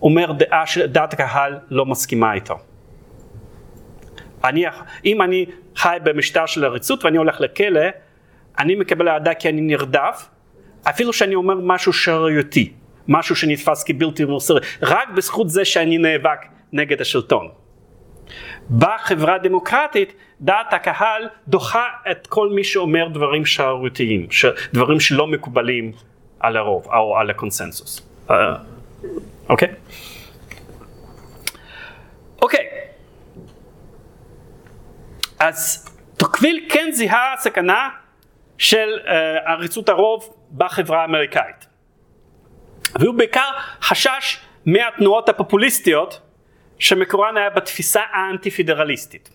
אומר דעה שדעת הקהל לא מסכימה איתו. אם אני חי במשטר של עריצות ואני הולך לכלא, אני מקבל העדה כי אני נרדף, אפילו שאני אומר משהו שריותי, משהו שנתפס כבלתי מוסרי, רק בזכות זה שאני נאבק נגד השלטון. בחברה דמוקרטית דעת הקהל דוחה את כל מי שאומר דברים שערותיים, דברים שלא מקובלים על הרוב או על הקונסנסוס. אוקיי? אוקיי. אז טוקוויל כן זיהה סכנה של עריצות הרוב בחברה האמריקאית. והוא בעיקר חשש מהתנועות הפופוליסטיות שמקורן היה בתפיסה האנטי-פידרליסטית.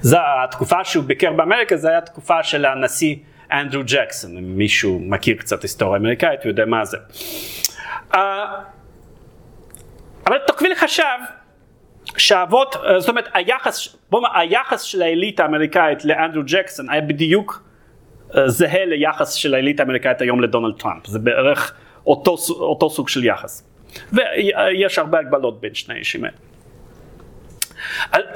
זו התקופה שהוא ביקר באמריקה, זו הייתה תקופה של הנשיא אנדרו ג'קסון, אם מישהו מכיר קצת היסטוריה אמריקאית, הוא יודע מה זה. אבל טוקוויל חשב שהאבות, זאת אומרת, היחס של האליטה האמריקאית לאנדרו ג'קסון היה בדיוק זהה ליחס של האליטה האמריקאית היום לדונלד טראמפ. זה בערך אותו סוג של יחס. ויש הרבה הגבלות בין שני האישים האלה.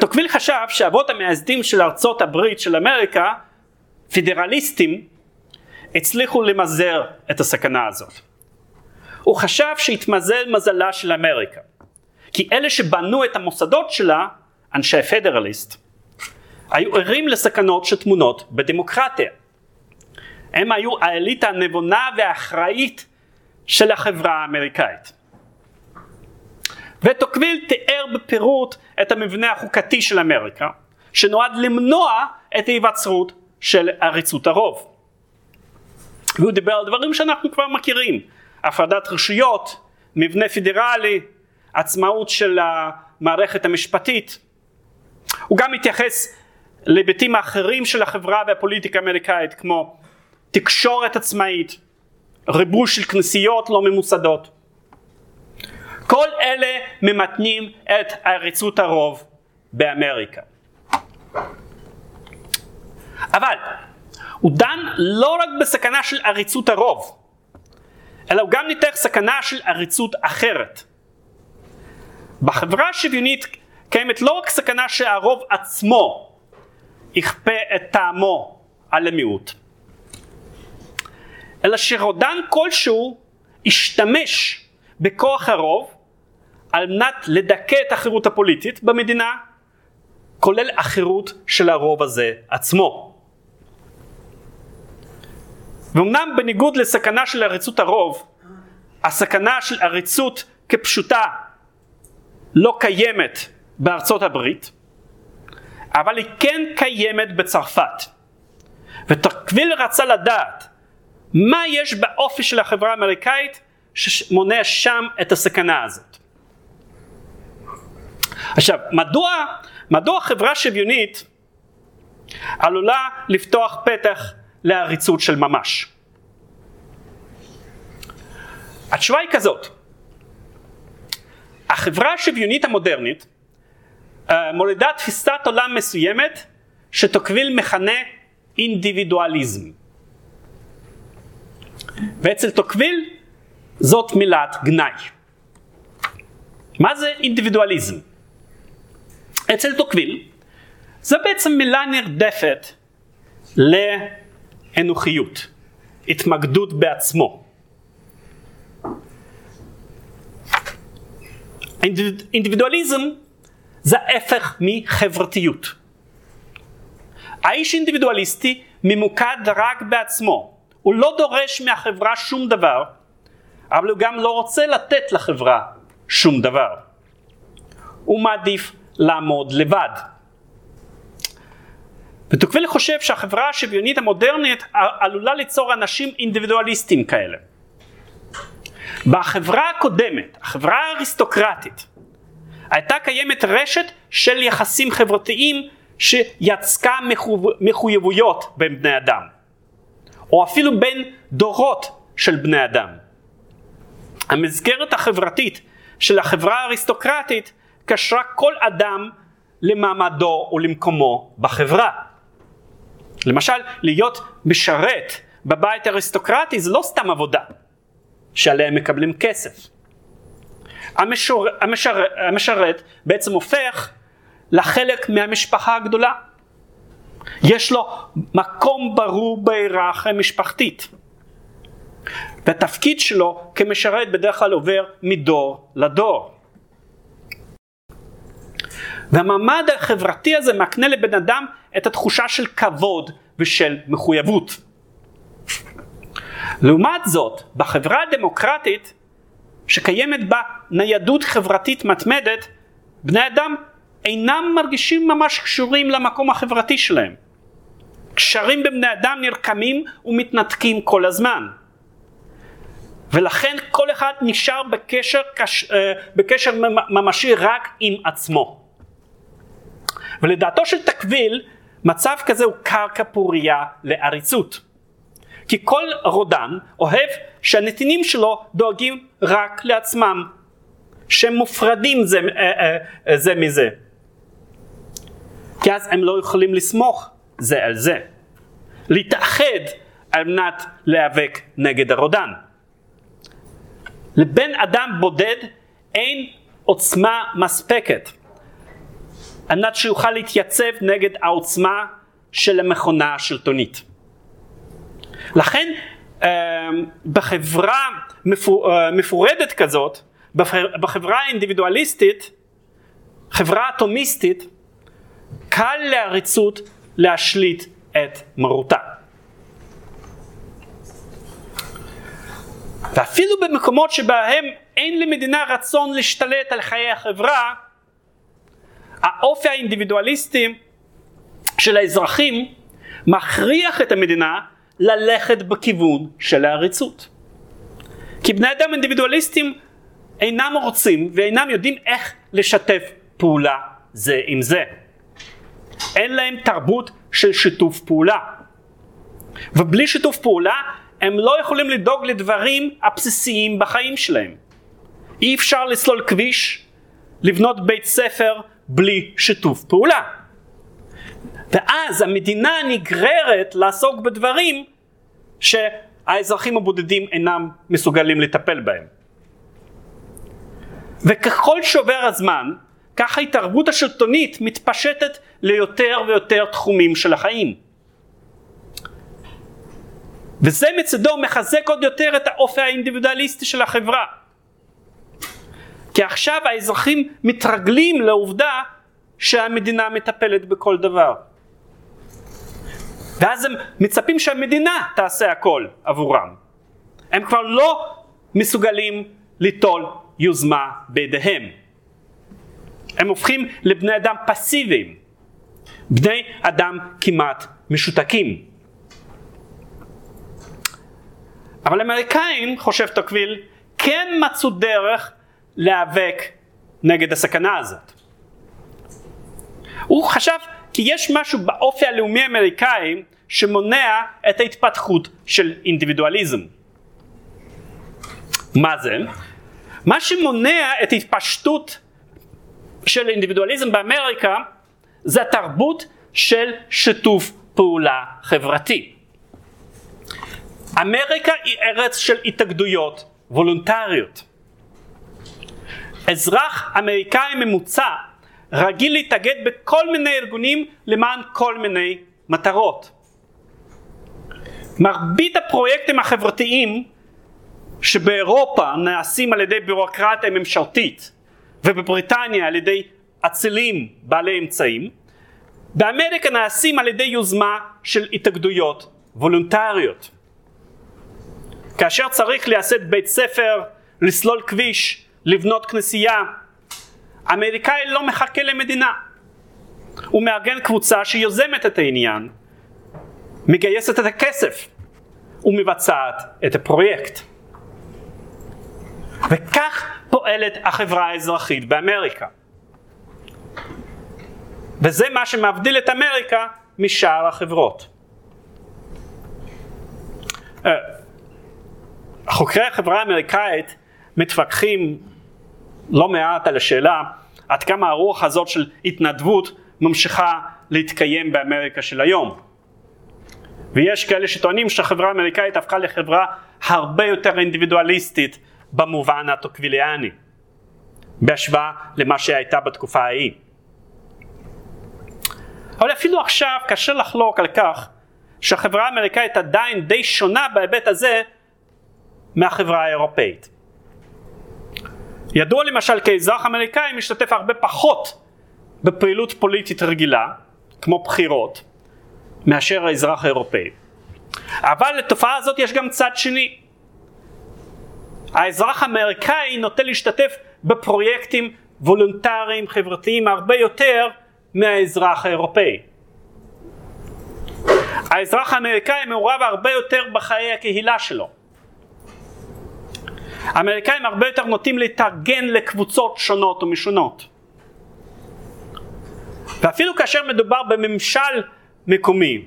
טוקוויל חשב שהאבות המייסדים של ארצות הברית של אמריקה, פידרליסטים, הצליחו למזער את הסכנה הזאת. הוא חשב שהתמזל מזלה של אמריקה, כי אלה שבנו את המוסדות שלה, אנשי פדרליסט, היו ערים לסכנות שתמונות בדמוקרטיה. הם היו האליטה הנבונה והאחראית של החברה האמריקאית. וטוקוויל תיאר בפירוט את המבנה החוקתי של אמריקה, שנועד למנוע את ההיווצרות של עריצות הרוב. והוא דיבר על דברים שאנחנו כבר מכירים, הפרדת רשויות, מבנה פדרלי, עצמאות של המערכת המשפטית. הוא גם התייחס להיבטים האחרים של החברה והפוליטיקה האמריקאית, כמו תקשורת עצמאית, ריבוש של כנסיות לא ממוסדות. כל אלה ממתנים את עריצות הרוב באמריקה. אבל הוא דן לא רק בסכנה של עריצות הרוב, אלא הוא גם ניתח סכנה של עריצות אחרת. בחברה השוויונית קיימת לא רק סכנה שהרוב עצמו יכפה את טעמו על המיעוט, אלא שרודן כלשהו ישתמש בכוח הרוב על מנת לדכא את החירות הפוליטית במדינה, כולל החירות של הרוב הזה עצמו. ואומנם בניגוד לסכנה של עריצות הרוב, הסכנה של עריצות כפשוטה לא קיימת בארצות הברית, אבל היא כן קיימת בצרפת. וטוקוויל רצה לדעת מה יש באופי של החברה האמריקאית שמונע שם את הסכנה הזאת. עכשיו, מדוע חברה שוויונית עלולה לפתוח פתח לעריצות של ממש? התשובה היא כזאת: החברה השוויונית המודרנית מולידה תפיסת עולם מסוימת שטוקוויל מכנה אינדיבידואליזם. ואצל טוקוויל זאת מילת גנאי. מה זה אינדיבידואליזם? אצל טוקוויל זה בעצם מילה נרדפת לאנוכיות, התמקדות בעצמו. אינדיבידואליזם זה ההפך מחברתיות. האיש אינדיבידואליסטי ממוקד רק בעצמו, הוא לא דורש מהחברה שום דבר, אבל הוא גם לא רוצה לתת לחברה שום דבר. הוא מעדיף לעמוד לבד. וטוקוויל חושב שהחברה השוויונית המודרנית עלולה ליצור אנשים אינדיבידואליסטים כאלה. בחברה הקודמת, החברה האריסטוקרטית, הייתה קיימת רשת של יחסים חברתיים שיצקה מחויבויות בין בני אדם, או אפילו בין דורות של בני אדם. המסגרת החברתית של החברה האריסטוקרטית קשרה כל אדם למעמדו ולמקומו בחברה. למשל, להיות משרת בבית האריסטוקרטי זה לא סתם עבודה שעליהם מקבלים כסף. המשרת בעצם הופך לחלק מהמשפחה הגדולה. יש לו מקום ברור בהיררכיה משפחתית. והתפקיד שלו כמשרת בדרך כלל עובר מדור לדור. והמעמד החברתי הזה מקנה לבן אדם את התחושה של כבוד ושל מחויבות. לעומת זאת, בחברה הדמוקרטית שקיימת בה ניידות חברתית מתמדת, בני אדם אינם מרגישים ממש קשורים למקום החברתי שלהם. קשרים בבני אדם נרקמים ומתנתקים כל הזמן. ולכן כל אחד נשאר בקשר ממשי רק עם עצמו. ולדעתו של טוקוויל, מצב כזה הוא קרקע פוריה לעריצות. כי כל רודן אוהב שהנתינים שלו דואגים רק לעצמם, שהם מופרדים זה מזה. כי אז הם לא יכולים לסמוך זה על זה, להתאחד על מנת להיאבק נגד הרודן. לבן אדם בודד אין עוצמה מספקת על מנת שיוכל להתייצב נגד העוצמה של המכונה השלטונית. לכן בחברה מפורדת כזאת, בחברה האינדיבידואליסטית, חברה אטומיסטית, קל לעריצות להשליט את מרותה. ואפילו במקומות שבהם אין למדינה רצון להשתלט על חיי החברה, האופי האינדיבידואליסטי של האזרחים מכריח את המדינה ללכת בכיוון של העריצות. כי בני אדם אינדיבידואליסטים אינם רוצים ואינם יודעים איך לשתף פעולה זה עם זה. אין להם תרבות של שיתוף פעולה. ובלי שיתוף פעולה הם לא יכולים לדאוג לדברים הבסיסיים בחיים שלהם. אי אפשר לסלול כביש, לבנות בית ספר בלי שיתוף פעולה. ואז המדינה נגררת לעסוק בדברים שהאזרחים הבודדים אינם מסוגלים לטפל בהם. וככל שעובר הזמן, כך ההתערבות השלטונית מתפשטת ליותר ויותר תחומים של החיים. וזה מצדו מחזק עוד יותר את האופי האינדיבידואליסטי של החברה. כי עכשיו האזרחים מתרגלים לעובדה שהמדינה מטפלת בכל דבר. ואז הם מצפים שהמדינה תעשה הכל עבורם. הם כבר לא מסוגלים ליטול יוזמה בידיהם. הם הופכים לבני אדם פסיביים, בני אדם כמעט משותקים. אבל האמריקאים, חושב טוקוויל, כן מצאו דרך להיאבק נגד הסכנה הזאת. הוא חשב כי יש משהו באופי הלאומי האמריקאי שמונע את ההתפתחות של אינדיבידואליזם. מה זה? מה שמונע את ההתפשטות של אינדיבידואליזם באמריקה זה התרבות של שיתוף פעולה חברתי. אמריקה היא ארץ של התאגדויות וולונטריות. אזרח אמריקאי ממוצע רגיל להתאגד בכל מיני ארגונים למען כל מיני מטרות. מרבית הפרויקטים החברתיים שבאירופה נעשים על ידי בירוקרטיה ממשלתית ובבריטניה על ידי אצילים בעלי אמצעים, באמריקה נעשים על ידי יוזמה של התאגדויות וולונטריות. כאשר צריך לייסד בית ספר, לסלול כביש, לבנות כנסייה, האמריקאי לא מחכה למדינה. הוא מארגן קבוצה שיוזמת את העניין, מגייסת את הכסף ומבצעת את הפרויקט. וכך פועלת החברה האזרחית באמריקה. וזה מה שמבדיל את אמריקה משאר החברות. חוקרי החברה האמריקאית מתווכחים לא מעט על השאלה עד כמה הרוח הזאת של התנדבות ממשיכה להתקיים באמריקה של היום. ויש כאלה שטוענים שהחברה האמריקאית הפכה לחברה הרבה יותר אינדיבידואליסטית במובן הטוקוויליאני, בהשוואה למה שהייתה בתקופה ההיא. אבל אפילו עכשיו קשה לחלוק על כך שהחברה האמריקאית עדיין די שונה בהיבט הזה מהחברה האירופאית. ידוע למשל כי אזרח אמריקאי משתתף הרבה פחות בפעילות פוליטית רגילה, כמו בחירות, מאשר האזרח האירופאי. אבל לתופעה הזאת יש גם צד שני. האזרח האמריקאי נוטה להשתתף בפרויקטים וולונטריים חברתיים הרבה יותר מהאזרח האירופאי. האזרח האמריקאי מעורב הרבה יותר בחיי הקהילה שלו. האמריקאים הרבה יותר נוטים להתארגן לקבוצות שונות ומשונות. ואפילו כאשר מדובר בממשל מקומי,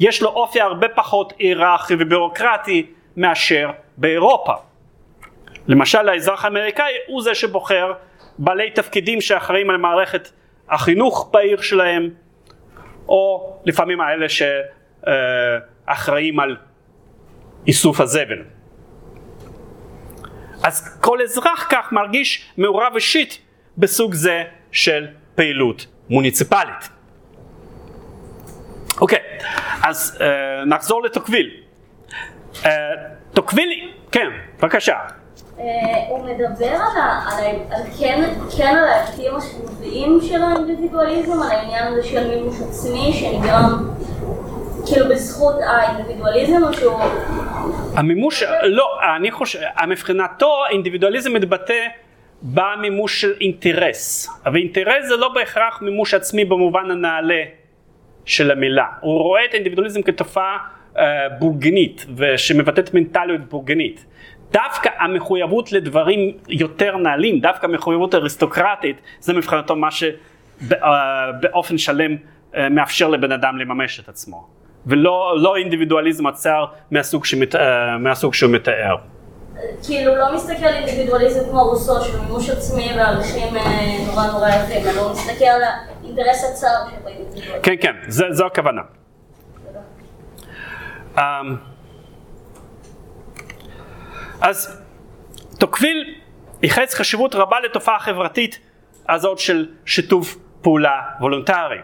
יש לו אופי הרבה פחות היררכי ובירוקרטי מאשר באירופה. למשל, האזרח האמריקאי הוא זה שבוחר בעלי תפקידים שאחראים על מערכת החינוך בעיר שלהם, או לפעמים האלה שאחראים על איסוף הזבל. אז כל אזרח כך מרגיש מעורב אישית בסוג זה של פעילות מוניציפלית. אוקיי, אז נחזור לטוקוויל. טוקוויל, כן, בבקשה. הוא מדבר על ההיבטים השליליים של האינדיבידואליזם, על העניין הזה של מימוש עצמי שנגרם כאילו בזכות האינדיבידואליזם או שהוא... המימוש, לא, אני חושב, מבחינתו האינדיבידואליזם מתבטא במימוש של אינטרס, אבל אינטרס זה לא בהכרח מימוש עצמי במובן הנעלה של המילה. הוא רואה את האינדיבידואליזם כתופעה בורגנית ושמבטאת מנטליות בורגנית. דווקא המחויבות לדברים יותר נעלים, דווקא המחויבות אריסטוקרטית, זה מבחינתו מה שבאופן שלם מאפשר לבן אדם לממש את עצמו. ולא אינדיבידואליזם הצער מהסוג שהוא מתאר. כאילו לא מסתכל על אינדיבידואליזם כמו רוסו, שהוא מימוש עצמי וערכים נורא יפים, אלא הוא מסתכל על האינטרס הצער שבאינדיבידואליזם. כן, כן, זו הכוונה. אז טוקוויל ייחס חשיבות רבה לתופעה החברתית הזאת של שיתוף פעולה וולונטרי.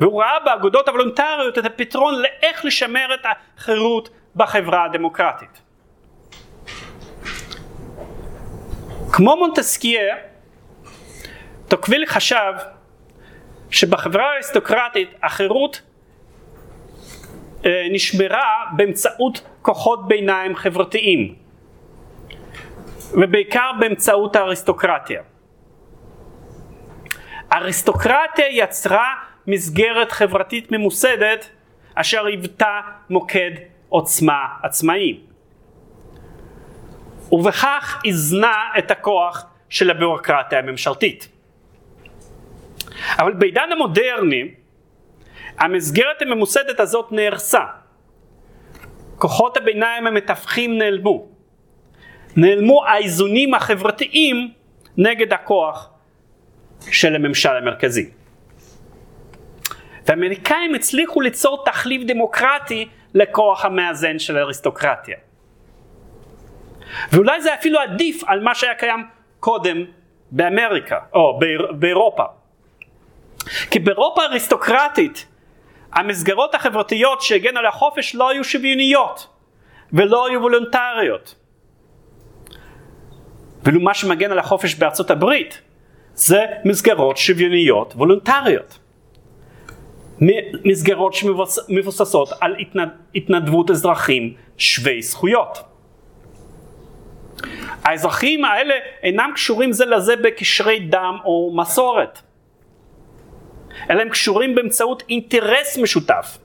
והוא ראה באגודות הוולונטריות את הפתרון לאיך לשמר את החירות בחברה הדמוקרטית. כמו מונטסקייה, טוקוויל חשב שבחברה האריסטוקרטית החירות נשמרה באמצעות כוחות ביניים חברתיים, ובעיקר באמצעות האריסטוקרטיה. האריסטוקרטיה יצרה מסגרת חברתית ממוסדת אשר היוותה מוקד עוצמה עצמאי, ובכך הזנה את הכוח של הביורוקרטיה הממשלתית. אבל בעידן המודרני המסגרת הממוסדת הזאת נהרסה, כוחות הביניים המתווכים נעלמו האיזונים החברתיים נגד הכוח של הממשל המרכזי. והאמריקאים הצליחו ליצור תחליף דמוקרטי לכוח המאזן של האריסטוקרטיה. ואולי זה אפילו עדיף על מה שהיה קיים קודם באמריקה או באירופה. כי באירופה האריסטוקרטית המסגרות החברתיות שהגנו לחופש לא היו שוויוניות ולא היו וולונטריות. ואילו מה שמגן על החופש בארצות הברית זה מסגרות שוויוניות וולונטריות. מסגרות שמבוססות על התנדבות אזרחים שווי זכויות. האזרחים האלה אינם קשורים זה לזה בקשרי דם או מסורת, אלא הם קשורים באמצעות אינטרס משותף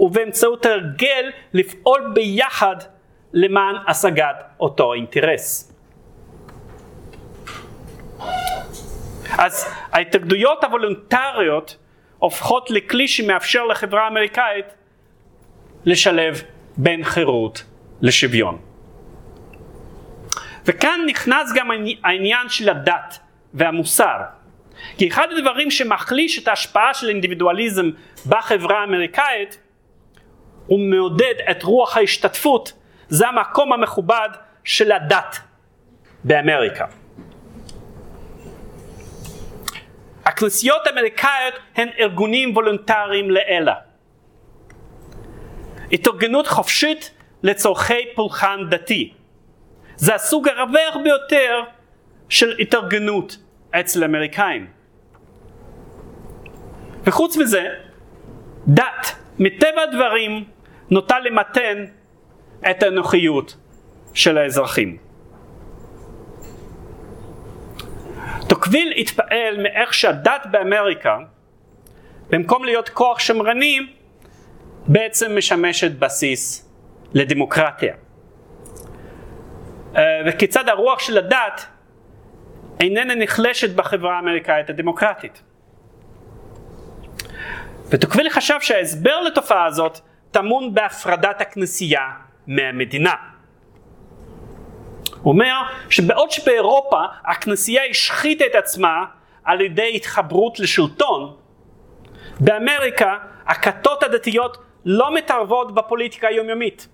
ובאמצעות הרגל לפעול ביחד למען השגת אותו אינטרס. אז ההתאגדויות הוולונטריות הופכות לכלי שמאפשר לחברה האמריקאית לשלב בין חירות לשוויון. וכאן נכנס גם העניין של הדת והמוסר. כי אחד הדברים שמחליש את ההשפעה של האינדיבידואליזם בחברה האמריקאית ומעודד את רוח ההשתתפות, זה המקום המכובד של הדת באמריקה. הכנסיות האמריקאיות הן ארגונים וולונטריים לאלה. התארגנות חופשית לצורכי פולחן דתי. זה הסוג הרווח ביותר של התארגנות אצל אמריקאים. וחוץ מזה, דת מטבע הדברים נוטה למתן את האנוכיות של האזרחים. טוקוויל התפעל מאיך שהדת באמריקה, במקום להיות כוח שמרני, בעצם משמשת בסיס לדמוקרטיה. וכיצד הרוח של הדת איננה נחלשת בחברה האמריקאית הדמוקרטית. וטוקוויל חשב שההסבר לתופעה הזאת טמון בהפרדת הכנסייה מהמדינה. הוא אומר שבעוד שבאירופה הכנסייה השחיתה את עצמה על ידי התחברות לשלטון, באמריקה הכתות הדתיות לא מתערבות בפוליטיקה היומיומית,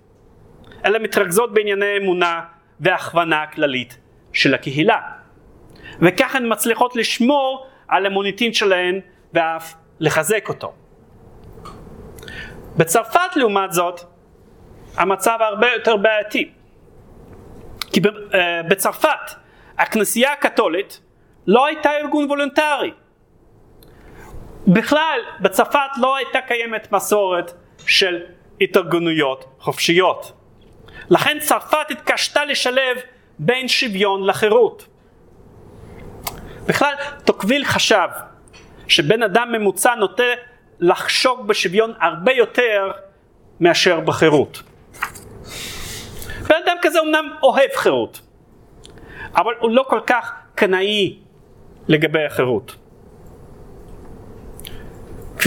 אלא מתרכזות בענייני אמונה והכוונה הכללית של הקהילה. וכך הן מצליחות לשמור על המוניטין שלהן ואף לחזק אותו. בצרפת לעומת זאת המצב הרבה יותר בעייתי. כי בצרפת הכנסייה הקתולית לא הייתה ארגון וולונטרי. בכלל בצרפת לא הייתה קיימת מסורת של התארגנויות חופשיות. לכן צרפת התקשתה לשלב בין שוויון לחירות. בכלל טוקוויל חשב שבן אדם ממוצע נוטה לחשוק בשוויון הרבה יותר מאשר בחירות. בן אדם כזה אומנם אוהב חירות, אבל הוא לא כל כך קנאי לגבי החירות.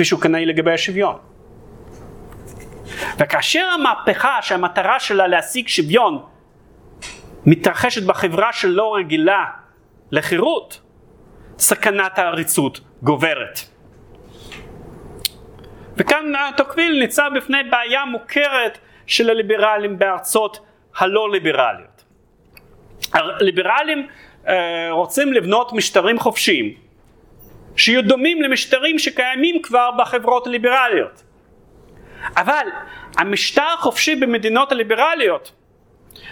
כפי שהוא קנאי לגבי השוויון. וכאשר המהפכה שהמטרה שלה להשיג שוויון מתרחשת בחברה שלא רגילה לחירות, סכנת העריצות גוברת. וכאן טוקוויל ניצב בפני בעיה מוכרת של הליברלים בארצות הלא ליברליות. הליברלים רוצים לבנות משטרים חופשיים שיהיו דומים למשטרים שקיימים כבר בחברות הליברליות. אבל המשטר החופשי במדינות הליברליות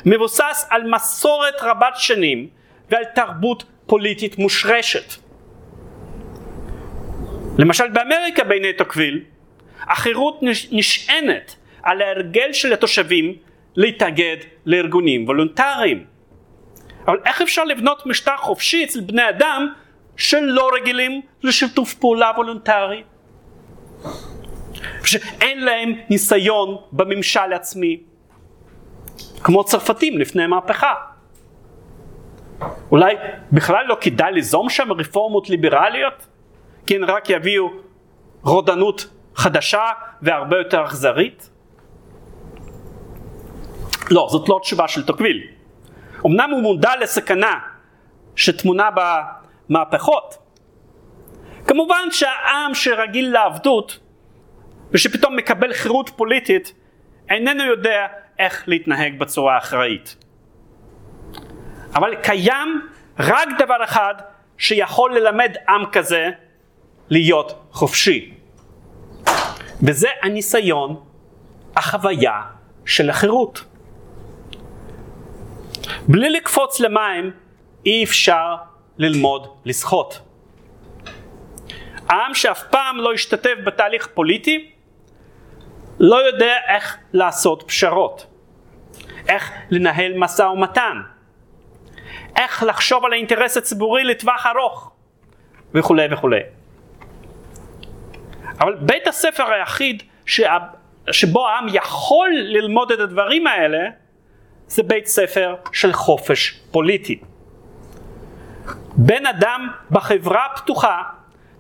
מבוסס על מסורת רבת שנים ועל תרבות פוליטית מושרשת. למשל באמריקה בעיני טוקוויל, החירות נשענת על ההרגל של התושבים להתאגד לארגונים וולונטריים. אבל איך אפשר לבנות משטר חופשי אצל בני אדם שלא רגילים לשיתוף פעולה וולונטרי? שאין להם ניסיון בממשל עצמי, כמו צרפתים לפני המהפכה. אולי בכלל לא כדאי ליזום שם רפורמות ליברליות, כי הן רק יביאו רודנות חדשה והרבה יותר אכזרית? לא, זאת לא תשובה של טוקוויל. אמנם הוא מודע לסכנה שתמונה במהפכות. כמובן שהעם שרגיל לעבדות ושפתאום מקבל חירות פוליטית, איננו יודע איך להתנהג בצורה אחראית. אבל קיים רק דבר אחד שיכול ללמד עם כזה להיות חופשי. וזה הניסיון, החוויה של החירות. בלי לקפוץ למים אי אפשר ללמוד לשחות. העם שאף פעם לא השתתף בתהליך פוליטי, לא יודע איך לעשות פשרות, איך לנהל משא ומתן, איך לחשוב על האינטרס הציבורי לטווח ארוך וכו' וכו'. אבל בית הספר היחיד שבו העם יכול ללמוד את הדברים האלה, זה בית ספר של חופש פוליטי. בן אדם בחברה פתוחה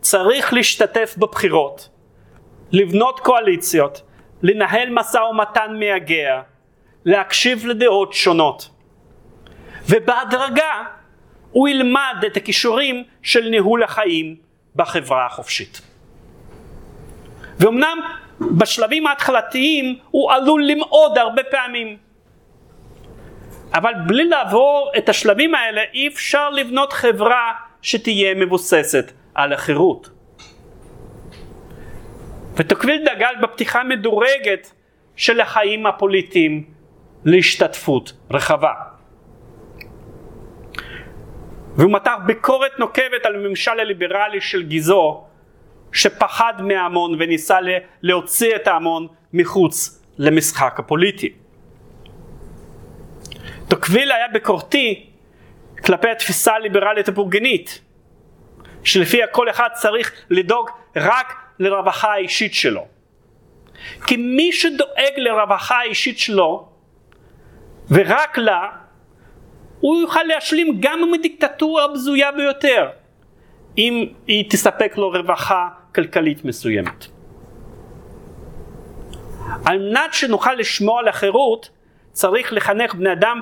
צריך להשתתף בבחירות, לבנות קואליציות, לנהל משא ומתן מייגע, להקשיב לדעות שונות. ובהדרגה הוא ילמד את הכישורים של ניהול החיים בחברה החופשית. ואומנם בשלבים ההתחלתיים הוא עלול למעוד הרבה פעמים. אבל בלי לעבור את השלבים האלה אי אפשר לבנות חברה שתהיה מבוססת על החירות. וטוקוויל דגל בפתיחה מדורגת של החיים הפוליטיים להשתתפות רחבה. והוא מתח ביקורת נוקבת על הממשל הליברלי של גיזו, שפחד מההמון וניסה להוציא את ההמון מחוץ למשחק הפוליטי. טוקוויל היה ביקורתי כלפי התפיסה הליברלית הבורגנית, שלפיה כל אחד צריך לדאוג רק לרווחה האישית שלו. כי מי שדואג לרווחה האישית שלו ורק לה, הוא יוכל להשלים גם מדיקטטורה הבזויה ביותר, אם היא תספק לו רווחה כלכלית מסוימת. על מנת שנוכל לשמוע על החירות, צריך לחנך בני אדם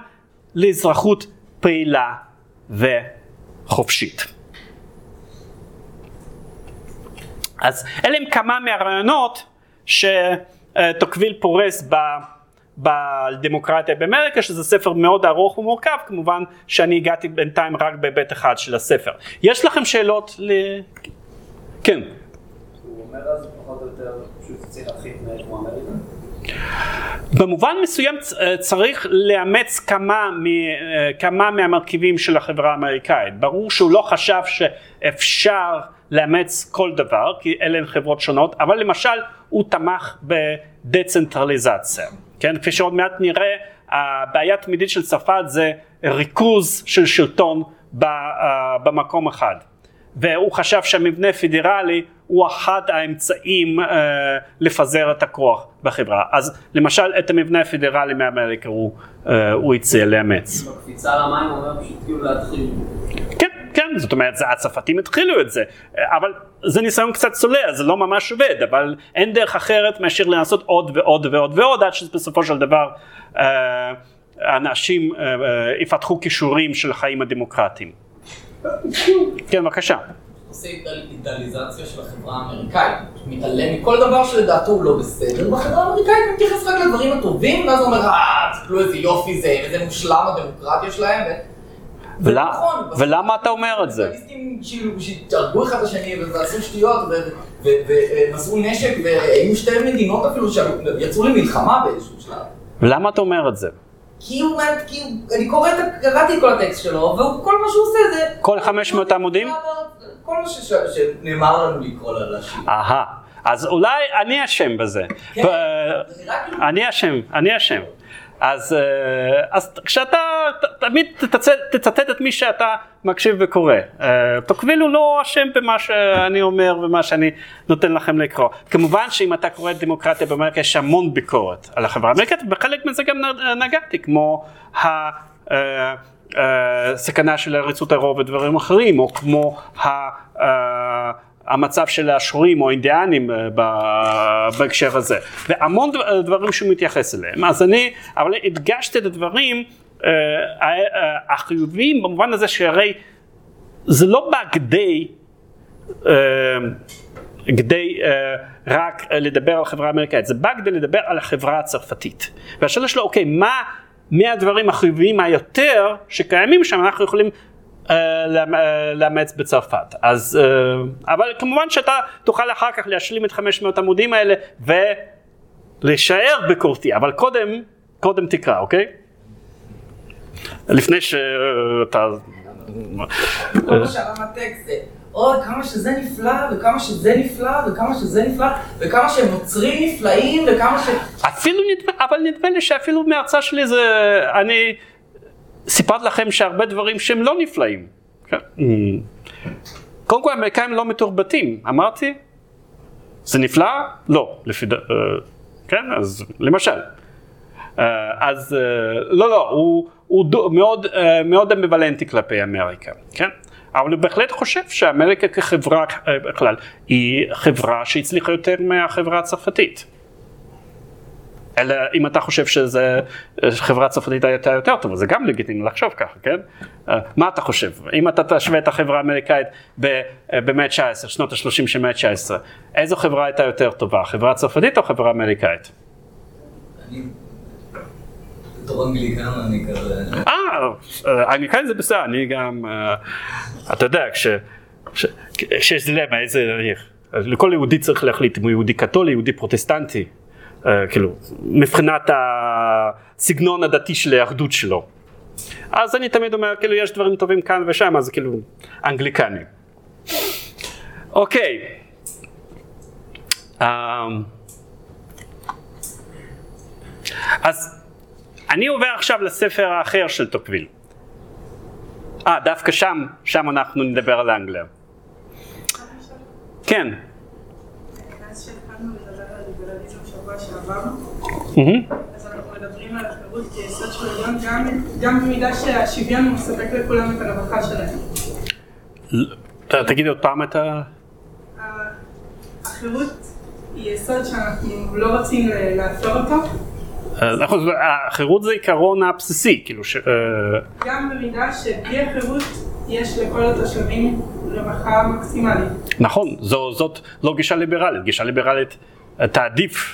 לאזרחות פעילה וחופשית. אז אלה הם כמה מהרעיונות שטוקוויל פורס בדמוקרטיה באמריקה, שזה ספר מאוד ארוך ומורכב, כמובן שאני הגעתי בינתיים רק בבית אחד של הספר. יש לכם שאלות? כן. הוא אומר אז פחות או יותר פשוט צריך להתחיל כמו אמריקה? במובן מסוים צריך לאמץ כמה מהמרכיבים של החברה האמריקאית. ברור שהוא לא חשב שאפשר לאמץ כל דבר, כי אלה הן חברות שונות, אבל למשל הוא תמך בדצנטרליזציה. כן? כפי שעוד מעט נראה, הבעיה התמידית של צרפת זה ריכוז של שלטון במקום אחד. והוא חשב שהמבנה פדרלי הוא אחד האמצעים לפזר את הכוח בחברה. אז למשל את המבנה הפדרלי מאמריקה הוא הציע לאמץ. בקפיצה למים הוא אומר שתגיעו להתחיל. כן, כן, זאת אומרת, הצרפתים התחילו את זה, אבל זה ניסיון קצת צולע, זה לא ממש עובד, אבל אין דרך אחרת מאשר לנסות עוד ועוד ועוד ועוד, עד שבסופו של דבר אנשים יפתחו קישורים של חיים הדמוקרטיים. כן, בבקשה. עושה אידאליזציה של החברה האמריקאית, מתעלם מכל דבר שלדעתו הוא לא בסדר, בחברה האמריקאית מתייחס רק לדברים הטובים, ואז הוא אומר, תקלו איזה יופי זה, איזה מושלם הדמוקרטיה שלהם, ולמה אתה אומר את זה? אנליסטים שהרגו אחד לשני ועשו שטויות ומסרו נשק והיו שתי מדינות אפילו שיצאו למלחמה באיזשהו שלב. ולמה אתה אומר את זה? כי הוא אומר, אני קראתי כל הטקסט שלו וכל מה שהוא עושה זה... כל 500 עמודים? כל מה שנאמר לנו לקרוא לה לשיר. אהה, אז אולי אני אשם בזה. כן, אני אשם. אז כשאתה תמיד תצטט את מי שאתה מקשיב וקורא. תוקוויל הוא לא אשם במה שאני אומר ומה שאני נותן לכם לקרוא. כמובן שאם אתה קורא את דמוקרטיה באמריקה יש המון ביקורת על החברה האמריקאית, בחלק מזה גם נגעתי, כמו הסכנה של עריצות הרוב ודברים אחרים, או כמו המצב של האשורים או אינדיאנים בהקשר הזה, והמון דברים שהוא מתייחס אליהם. אז אבל הדגשתי את הדברים החיובים במובן הזה שהרי זה לא בא כדי רק לדבר על החברה האמריקאית, זה בא כדי לדבר על החברה הצרפתית. והשאלה שלו, אוקיי, מהדברים החיוביים היותר שקיימים שם אנחנו יכולים לאמץ בצרפת. אז אבל כמובן שאתה תוכל אחר כך להשלים את 500 עמודים האלה ולהישאר ביקורתי, אבל קודם תקרא, אוקיי? לפני שאתה... כל מה שערם הטקסט זה, כמה שזה נפלא, וכמה שזה נפלא, וכמה שזה נפלא, וכמה שהם נוצרים נפלאים, וכמה ש... אפילו נדמה לי שאפילו מההרצאה שלי זה... אני סיפרת לכם שהרבה דברים שהם לא נפלאים. קודם כל, האמריקאים לא מתורבתים, אמרתי? זה נפלא? לא, לפי... כן, אז למשל. אז לא, הוא מאוד אמביוולנטי כלפי אמריקה, כן? אבל הוא בהחלט חושב שאמריקה כחברה בכלל היא חברה שהצליחה יותר מהחברה הצרפתית. אלא אם אתה חושב שזה חברה צרפתית הייתה יותר טובה, זה גם לגיטימי לחשוב ככה, כן? מה אתה חושב? אם אתה תשווה את החברה האמריקאית במאה ה-19, שנות ה-30 של מאה ה-19, איזו חברה הייתה יותר טובה? חברה צרפתית או חברה אמריקאית? אני בסדר, אני גם, אתה יודע, כשיש דילמה, לכל יהודי צריך להחליט אם הוא יהודי קתולי, יהודי פרוטסטנטי, כאילו, מבחינת הסגנון הדתי של האחדות שלו. אז אני תמיד אומר, כאילו, יש דברים טובים כאן ושם, אז כאילו, אנגליקני. אוקיי. אז אני עובר עכשיו לספר האחר של טוקוויל. דווקא שם אנחנו נדבר על אנגליה. כן. אז שהתחלנו לדבר על ליברליזם שבוע שעבר, אז אנחנו מדברים על החירות כיסוד של עליון גם במידה שהשוויון מספק לכולם את הרווחה שלהם. תגידי עוד פעם את ה... החירות היא יסוד שאנחנו לא רוצים להפר אותו. נכון, החירות זה עיקרון הבסיסי, כאילו ש... גם במידה שבלי החירות יש לכל התושבים רווחה מקסימלית. נכון, זאת לא גישה ליברלית, גישה ליברלית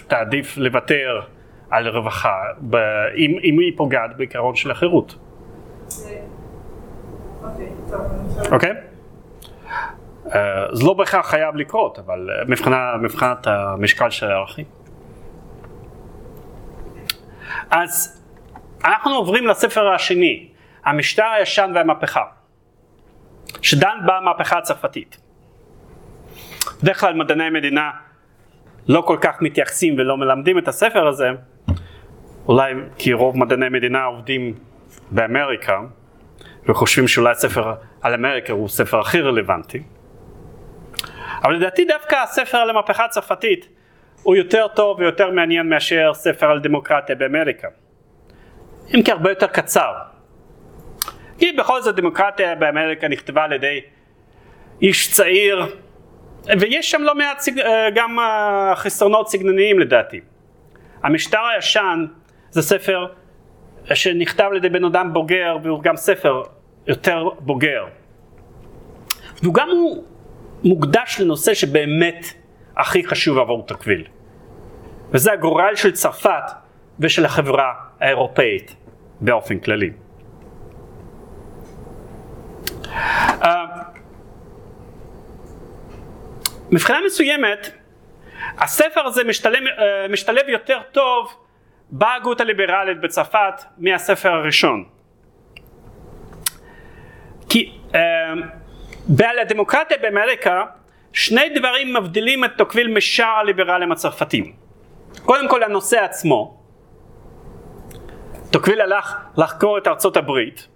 תעדיף לוותר על רווחה, אם היא פוגעת בעיקרון של החירות. אוקיי, טוב. אוקיי? זה לא בהכרח חייב לקרות, אבל מבחינת המשקל של הערכים. אז אנחנו עוברים לספר השני, המשטר הישן והמהפכה, שדן במהפכה הצרפתית. בדרך כלל מדעני המדינה לא כל כך מתייחסים ולא מלמדים את הספר הזה, אולי כי רוב מדעני המדינה עובדים באמריקה, וחושבים שאולי ספר על אמריקה הוא ספר הכי רלוונטי. אבל לדעתי דווקא הספר על המהפכה הצרפתית הוא יותר טוב ויותר מעניין מאשר ספר על דמוקרטיה באמריקה. אם כי הרבה יותר קצר. כי בכל זאת דמוקרטיה באמריקה נכתבה על ידי איש צעיר, ויש שם לא מעט גם חסרונות סגנוניים לדעתי. המשטר הישן זה ספר שנכתב על ידי בן אדם בוגר, והוא גם ספר יותר בוגר. והוא גם הוא מוקדש לנושא שבאמת הכי חשוב עבור טוקוויל. וזה הגורל של צרפת ושל החברה האירופאית באופן כללי. מבחינה מסוימת, הספר הזה משתלב יותר טוב בהגות הליברלית בצרפת מהספר הראשון. כי בעל הדמוקרטיה באמריקה, שני דברים מבדילים את טוקוויל משאר הליברלים הצרפתים. קודם כל הנושא עצמו. טוקוויל הלך לחקור את ארצות הברית,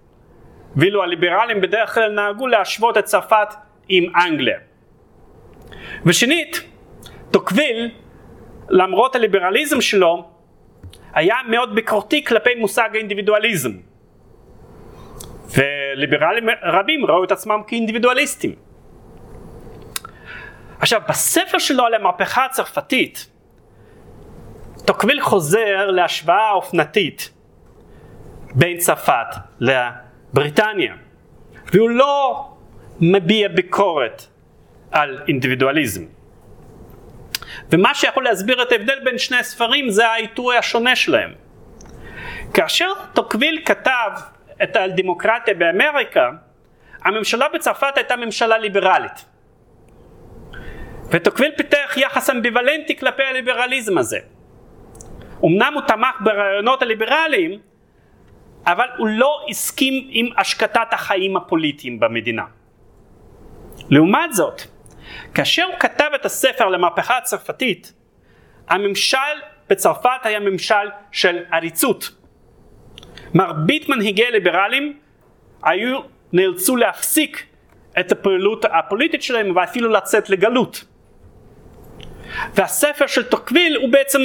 ואילו הליברלים בדרך כלל נהגו להשוות את צרפת עם אנגליה. ושנית, טוקוויל, למרות הליברליזם שלו, היה מאוד ביקורתי כלפי מושג האינדיבידואליזם. וליברלים רבים ראו את עצמם כאינדיבידואליסטים. עכשיו, בספר שלו על המהפכה הצרפתית, טוקוויל חוזר להשוואה האופנתית בין צרפת לבריטניה. והוא לא מביע ביקורת על אינדיבידואליזם. ומה שיכול להסביר את ההבדל בין שני הספרים זה העיתוי השונה שלהם. כאשר טוקוויל כתב את על דמוקרטיה באמריקה, הממשלה בצרפת הייתה ממשלה ליברלית. וטוקוויל פיתח יחס אמביוולנטי כלפי הליברליזם הזה. אמנם הוא תמך ברעיונות הליברליים, אבל הוא לא הסכים עם השקטת החיים הפוליטיים במדינה. לעומת זאת, כאשר הוא כתב את הספר למהפכה הצרפתית, הממשל בצרפת היה ממשל של עריצות. מרבית מנהיגי ליברלים היו נאלצו להפסיק את הפעילות הפוליטית שלהם ואפילו לצאת לגלות. והספר של טוקוויל הוא בעצם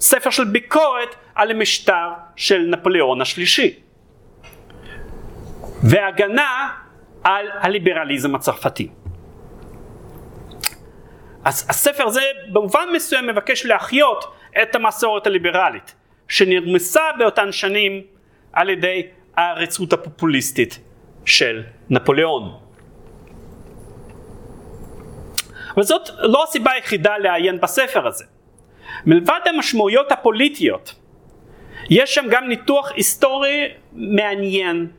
ספר של ביקורת על המשטר של נפוליאון השלישי. והגנה על הליברליזם הצרפתי. אז הספר הזה במובן מסוים מבקש להחיות את המסורת הליברלית, שנרמסה באותן שנים על ידי העריצות הפופוליסטית של נפוליאון. אבל זאת לא הסיבה היחידה לעיין בספר הזה. מלבד המשמעויות הפוליטיות, יש שם גם ניתוח היסטורי מעניין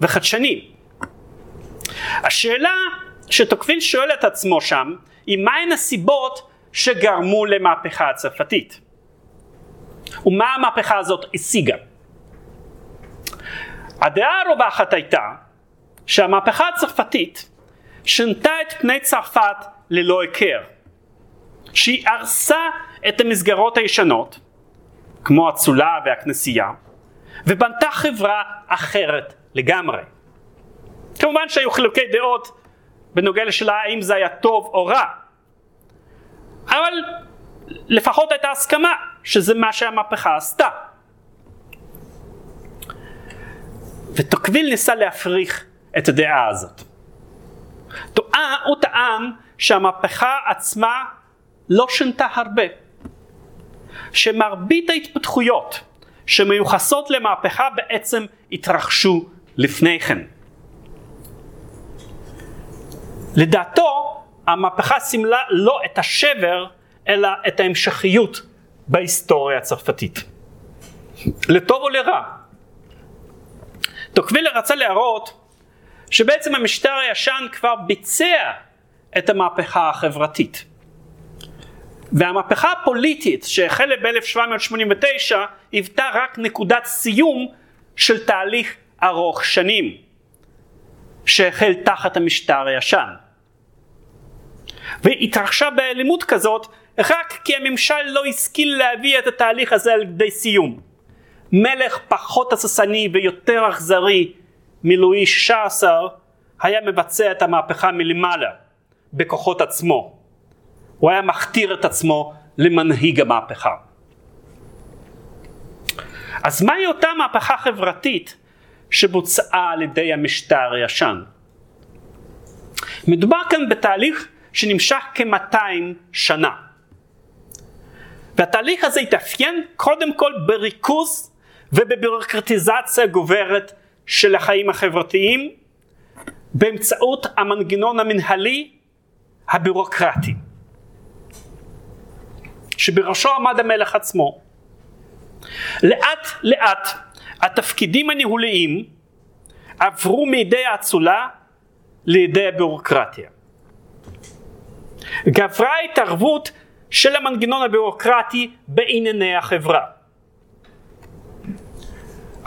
וחדשני. השאלה שטוקוויל שואל את עצמו שם, היא מהן הסיבות שגרמו למהפכה הצרפתית? ומה המהפכה הזאת השיגה? הדעה הרווחת הייתה שהמהפכה הצרפתית שינתה את פני צרפת ללא הכר, שהיא הרסה את המסגרות הישנות, כמו הצולה והכנסייה, ובנתה חברה אחרת לגמרי. כמובן שהיו חילוקי דעות בנוגע לשאלה האם זה היה טוב או רע. אבל לפחות הייתה הסכמה שזה מה שהמהפכה עשתה. וטוקוויל ניסה להפריך את הדעה הזאת. הוא טען שהמהפכה עצמה לא שינתה הרבה. שמרבית ההתפתחויות שמיוחסות למהפכה בעצם התרחשו לפני כן. לדעתו, המהפכה סימלה לא את השבר, אלא את ההמשכיות בהיסטוריה הצרפתית. לטוב או לרע. טוקוויל רצה להראות שבעצם המשטר הישן כבר ביצע את המהפכה החברתית. והמהפכה הפוליטית שהחלה ב-1789 היוותה רק נקודת סיום של תהליך ארוך שנים, שהחל תחת המשטר הישן. והתרחשה באלימות כזאת רק כי הממשל לא השכיל להביא את התהליך הזה על ידי סיום. מלך פחות הססני ויותר אכזרי מלואי 16 היה מבצע את המהפכה מלמעלה בכוחות עצמו. הוא היה מכתיר את עצמו למנהיג המהפכה. אז מהי אותה מהפכה חברתית שבוצעה על ידי המשטר הישן. מדובר כאן בתהליך שנמשך כ-200 שנה. והתהליך הזה התאפיין קודם כל בריכוז ובבירוקרטיזציה גוברת של החיים החברתיים באמצעות המנגנון המנהלי הבירוקרטי, שבראשו עמד המלך עצמו. לאט לאט התפקידים הניהוליים עברו מידי האצולה לידי הבירוקרטיה. גברה התערבות של המנגנון הבירוקרטי בענייני החברה.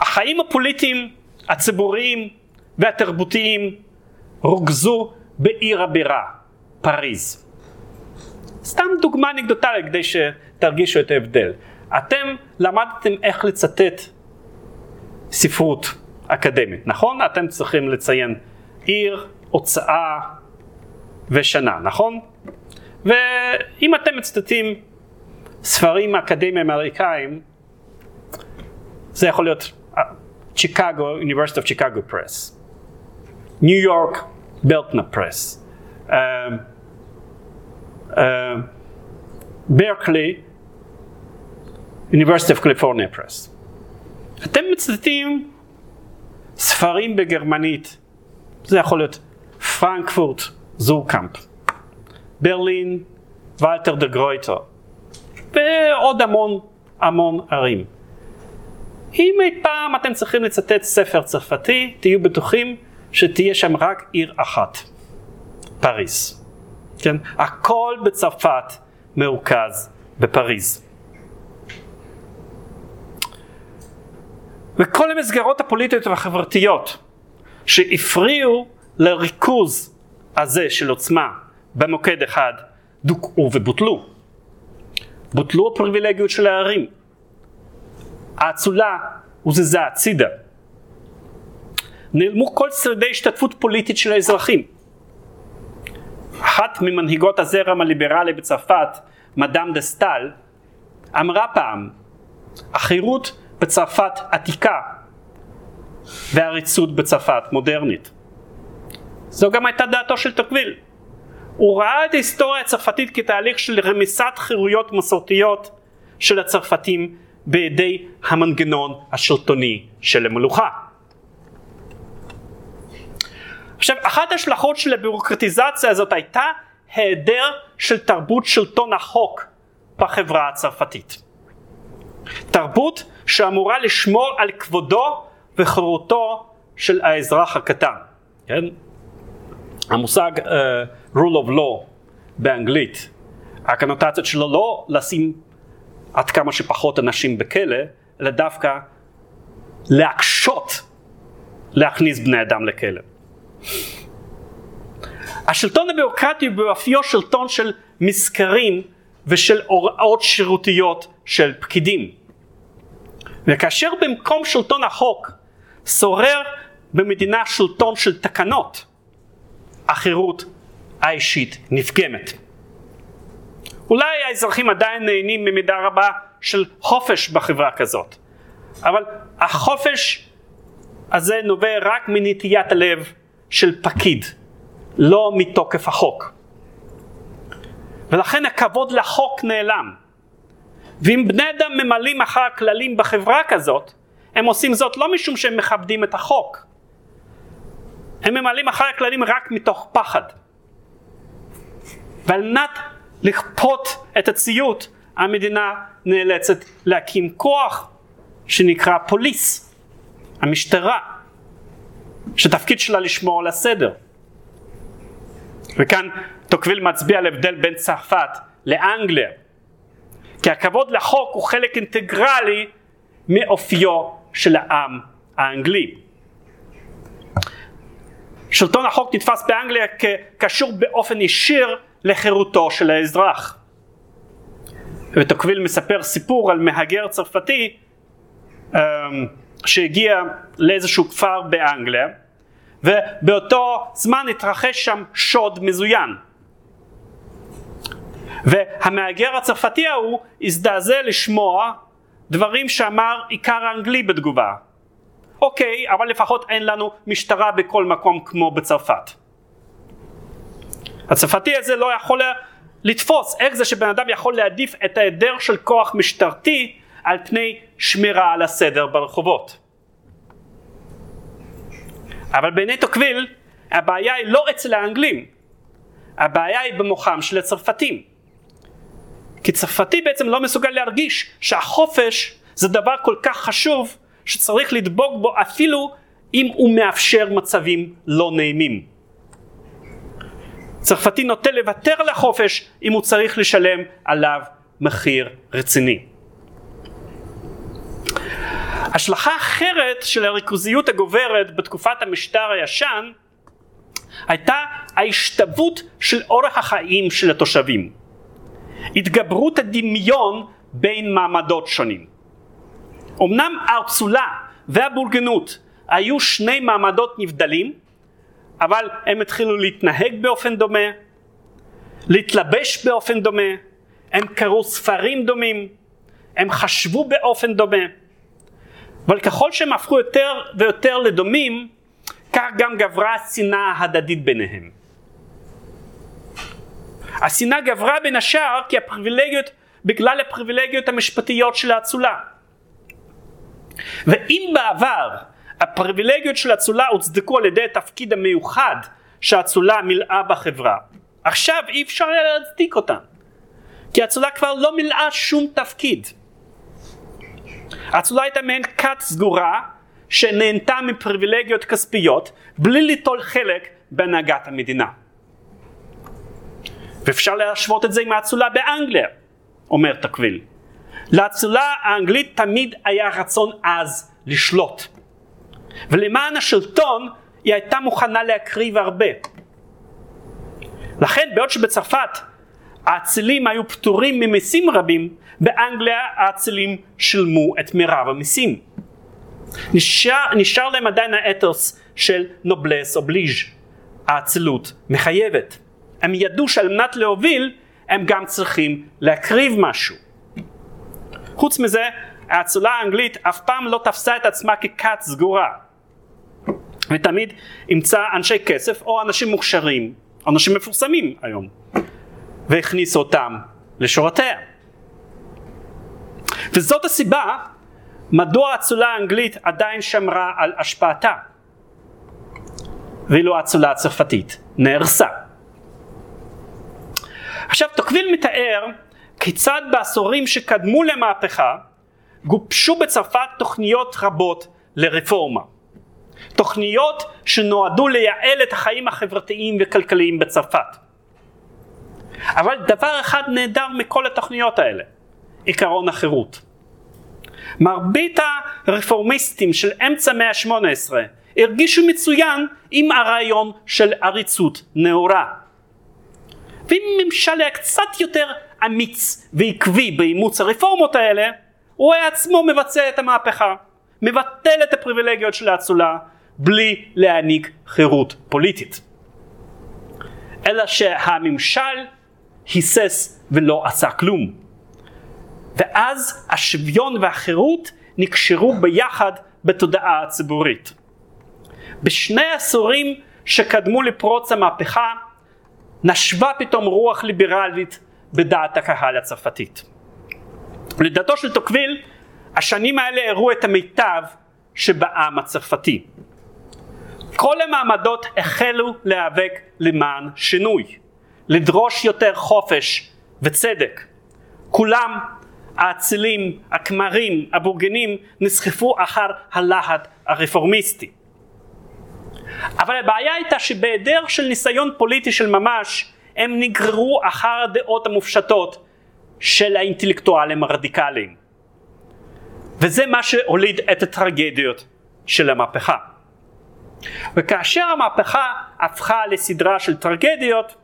החיים הפוליטיים, הציבוריים והתרבותיים רוכזו בעיר הבירה, פריז. סתם דוגמה אנקדוטלית כדי שתרגישו את ההבדל. אתם למדתם איך לצטט ספרות אקדמית, נכון? אתם צריכים לציין עיר, הוצאה ושנה, נכון? ואם אתם מצטטים ספרים אקדמיים אמריקאים, זה יכול להיות Chicago, University of Chicago Press, New York, Belknap Press, Berkeley, University of California Press. אתם מצטטים ספרים בגרמנית, זה יכול להיות פרנקפורט זורקאמפ, ברלין, ולטר דה גרויטר, ועוד המון המון ערים. אם אי פעם אתם צריכים לצטט ספר צרפתי, תהיו בטוחים שתהיה שם רק עיר אחת, פריז. כן? הכל בצרפת מרוכז בפריז. וכל המסגרות הפוליטיות והחברתיות שהפריעו לריכוז הזה של עוצמה במוקד אחד דוכאו ובוטלו. בוטלו הפריבילגיות של הערים. האצולה הוזזה הצידה. נעלמו כל שרידי השתתפות פוליטית של האזרחים. אחת ממנהיגות הזרם הליברלי בצרפת, מדאם דסטל, אמרה פעם, החירות בצרפת עתיקה והריצות בצרפת מודרנית. זו גם הייתה דעתו של טוקוויל. הוא ראה את ההיסטוריה הצרפתית כתהליך של רמיסת חירויות מסורתיות של הצרפתים בידי המנגנון השלטוני של המלוכה. עכשיו, אחת השלכות של הבירוקרטיזציה הזאת הייתה היעדר של תרבות שלטון החוק בחברה הצרפתית. תרבות שאמורה לשמור על כבודו וחירותו של האזרח הקטן. כן? המושג rule of law באנגלית, הקונוטציות שלו לא לשים עד כמה שפחות אנשים בכלא, אלא דווקא להקשות להכניס בני אדם לכלא. השלטון הבירוקרטי הוא באופיו שלטון של מזכרים ושל הוראות שירותיות של פקידים. וכאשר במקום שלטון החוק שורר במדינה שלטון של תקנות, החירות האישית נפגמת. אולי האזרחים עדיין נהנים במידה רבה של חופש בחברה כזאת, אבל החופש הזה נובע רק מנטיית הלב של פקיד, לא מתוקף החוק. ולכן הכבוד לחוק נעלם. ואם בני אדם ממלאים אחר הכללים בחברה כזאת, הם עושים זאת לא משום שהם מכבדים את החוק. הם ממלאים אחר הכללים רק מתוך פחד. ועל מנת לכפות את הציות, המדינה נאלצת להקים כוח שנקרא פוליס, המשטרה, שתפקיד שלה לשמור על הסדר. וכאן טוקוויל מצביע על הבדל בין צרפת לאנגליה, כי הכבוד לחוק הוא חלק אינטגרלי מאופיו של העם האנגלי. שלטון החוק נתפס באנגליה כקשור באופן ישיר לחירותו של האזרח. וטוקוויל מספר סיפור על מהגר צרפתי שהגיע לאיזשהו כפר באנגליה, ובאותו זמן התרחש שם שוד מזוין. והמהגר הצרפתי ההוא הזדעזע לשמוע דברים שאמר עיקר האנגלי בתגובה. אוקיי, אבל לפחות אין לנו משטרה בכל מקום כמו בצרפת. הצרפתי הזה לא יכול לתפוס איך זה שבן אדם יכול להעדיף את ההיעדר של כוח משטרתי על פני שמירה על הסדר ברחובות. אבל בעיני טוקוויל הבעיה היא לא אצל האנגלים, הבעיה היא במוחם של הצרפתים. כי צרפתי בעצם לא מסוגל להרגיש שהחופש זה דבר כל כך חשוב שצריך לדבוק בו אפילו אם הוא מאפשר מצבים לא נעימים. צרפתי נוטה לוותר לחופש אם הוא צריך לשלם עליו מחיר רציני. השלכה אחרת של הריכוזיות הגוברת בתקופת המשטר הישן הייתה ההשתוות של אורח החיים של התושבים. התגברות הדמיון בין מעמדות שונים. אמנם הארצולה והבורגנות היו שני מעמדות נבדלים, אבל הם התחילו להתנהג באופן דומה, להתלבש באופן דומה, הם קראו ספרים דומים, הם חשבו באופן דומה. אבל ככל שהם הפכו יותר ויותר לדומים, כך גם גברה השנאה ההדדית ביניהם. השנאה גברה בין השאר כי בגלל הפריבילגיות המשפטיות של האצולה. ואם בעבר הפריבילגיות של האצולה הוצדקו על ידי התפקיד המיוחד שהאצולה מילאה בחברה, עכשיו אי אפשר להצדיק אותן, כי האצולה כבר לא מילאה שום תפקיד. האצולה הייתה מעין כת סגורה שנהנתה מפריבילגיות כספיות בלי ליטול חלק בהנהגת המדינה. ואפשר להשוות את זה עם האצולה באנגליה, אומר טוקוויל. לאצולה האנגלית תמיד היה רצון אז לשלוט, ולמען השלטון היא הייתה מוכנה להקריב הרבה. לכן בעוד שבצרפת האצילים היו פטורים ממסים רבים, באנגליה האצילים שילמו את מרב המסים. נשאר להם עדיין האתוס של נובלס אובליז', האצילות מחייבת. הם ידעו שעל מנת להוביל הם גם צריכים להקריב משהו. חוץ מזה, האצולה האנגלית אף פעם לא תפסה את עצמה ככת סגורה, ותמיד ימצא אנשי כסף או אנשים מוכשרים, אנשים מפורסמים היום, והכניסו אותם לשורתיה. וזאת הסיבה מדוע האצולה האנגלית עדיין שמרה על השפעתה, ואילו האצולה הצרפתית נהרסה. עכשיו טוקוויל מתאר כיצד בעשורים שקדמו למהפכה גובשו בצרפת תוכניות רבות לרפורמה. תוכניות שנועדו לייעל את החיים החברתיים וכלכליים בצרפת. אבל דבר אחד נהדר מכל התוכניות האלה, עיקרון החירות. מרבית הרפורמיסטים של אמצע המאה ה-18 הרגישו מצוין עם הרעיון של עריצות נאורה, ואם ממשל היה קצת יותר אמיץ ועקבי באימוץ הרפורמות האלה, הוא היה עצמו מבצע את המהפכה, מבטל את הפריבילגיות של האצולה בלי להעניק חירות פוליטית. אלא שהממשל היסס ולא עשה כלום. ואז השוויון והחירות נקשרו ביחד בתודעה הציבורית. בשני עשורים שקדמו לפרוץ המהפכה, נשבה פתאום רוח ליברלית בדעת הקהל הצרפתית. לדעתו של טוקוויל, השנים האלה הראו את המיטב שבעם הצרפתי. כל המעמדות החלו להיאבק למען שינוי, לדרוש יותר חופש וצדק. כולם, האצילים, הכמרים, הבורגנים, נסחפו אחר הלהט הרפורמיסטי. אבל הבעיה הייתה שבהיעדר של ניסיון פוליטי של ממש, הם נגררו אחר הדעות המופשטות של האינטלקטואלים הרדיקליים. וזה מה שהוליד את הטרגדיות של המהפכה. וכאשר המהפכה הפכה לסדרה של טרגדיות,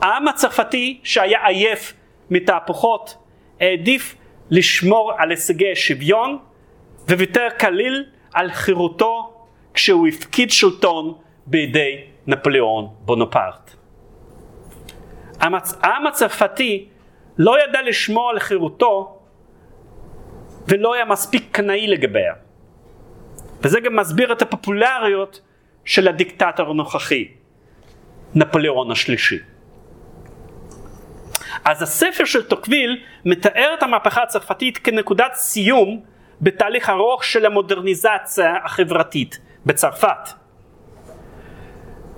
העם הצרפתי שהיה עייף מתהפוכות, העדיף לשמור על הישגי שוויון, וויתר כליל על חירותו כשהוא הפקיד שלטון בידי נפוליאון בונפרט. העם הצרפתי לא ידע לשמור על חירותו ולא היה מספיק קנאי לגביה. וזה גם מסביר את הפופולריות של הדיקטטור הנוכחי, נפוליאון השלישי. אז הספר של טוקוויל מתאר את המהפכה הצרפתית כנקודת סיום בתהליך ארוך של המודרניזציה החברתית בצרפת.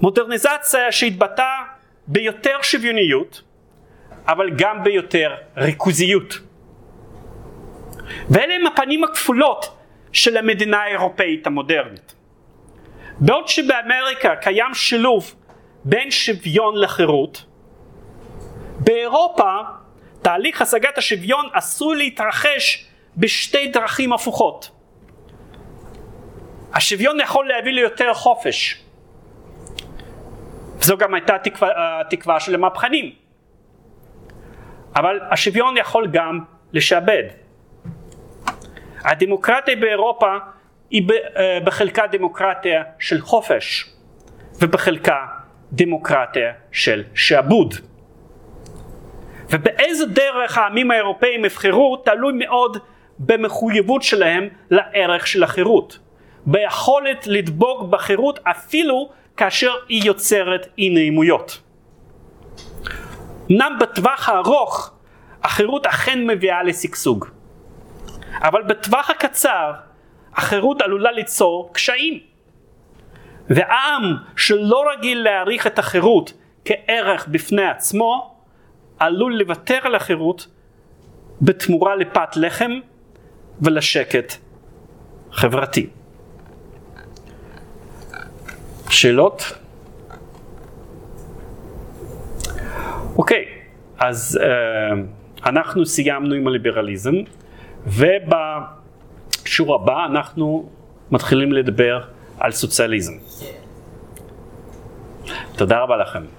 מודרניזציה שהתבטאה ביותר שוויוניות, אבל גם ביותר ריכוזיות. ואלה הם הפנים הכפולות של המדינה האירופאית המודרנית. בעוד שבאמריקה קיים שילוב בין שוויון לחירות, באירופה תהליך השגת השוויון עשוי להתרחש בשתי דרכים הפוכות. השוויון יכול להביא ליותר חופש. זו גם הייתה התקווה של המהפכנים. אבל השוויון יכול גם לשעבד. הדמוקרטיה באירופה היא בחלקה דמוקרטיה של חופש, ובחלקה דמוקרטיה של שעבוד. ובאיזה דרך העמים האירופאים הבחרו תלוי מאוד במחויבות שלהם לערך של החירות, ביכולת לדבוק בחירות אפילו כאשר היא יוצרת אי נעימויות. אמנם בטווח הארוך החירות אכן מביאה לשגשוג, אבל בטווח הקצר החירות עלולה ליצור קשיים. והעם שלא רגיל להעריך את החירות כערך בפני עצמו, עלול לוותר על החירות בתמורה לפת לחם ולשקט חברתי. שאלות? אוקיי, אז אנחנו סיימנו עם הליברליזם, ובשיעור הבא אנחנו מתחילים לדבר על סוציאליזם. תודה רבה לכם.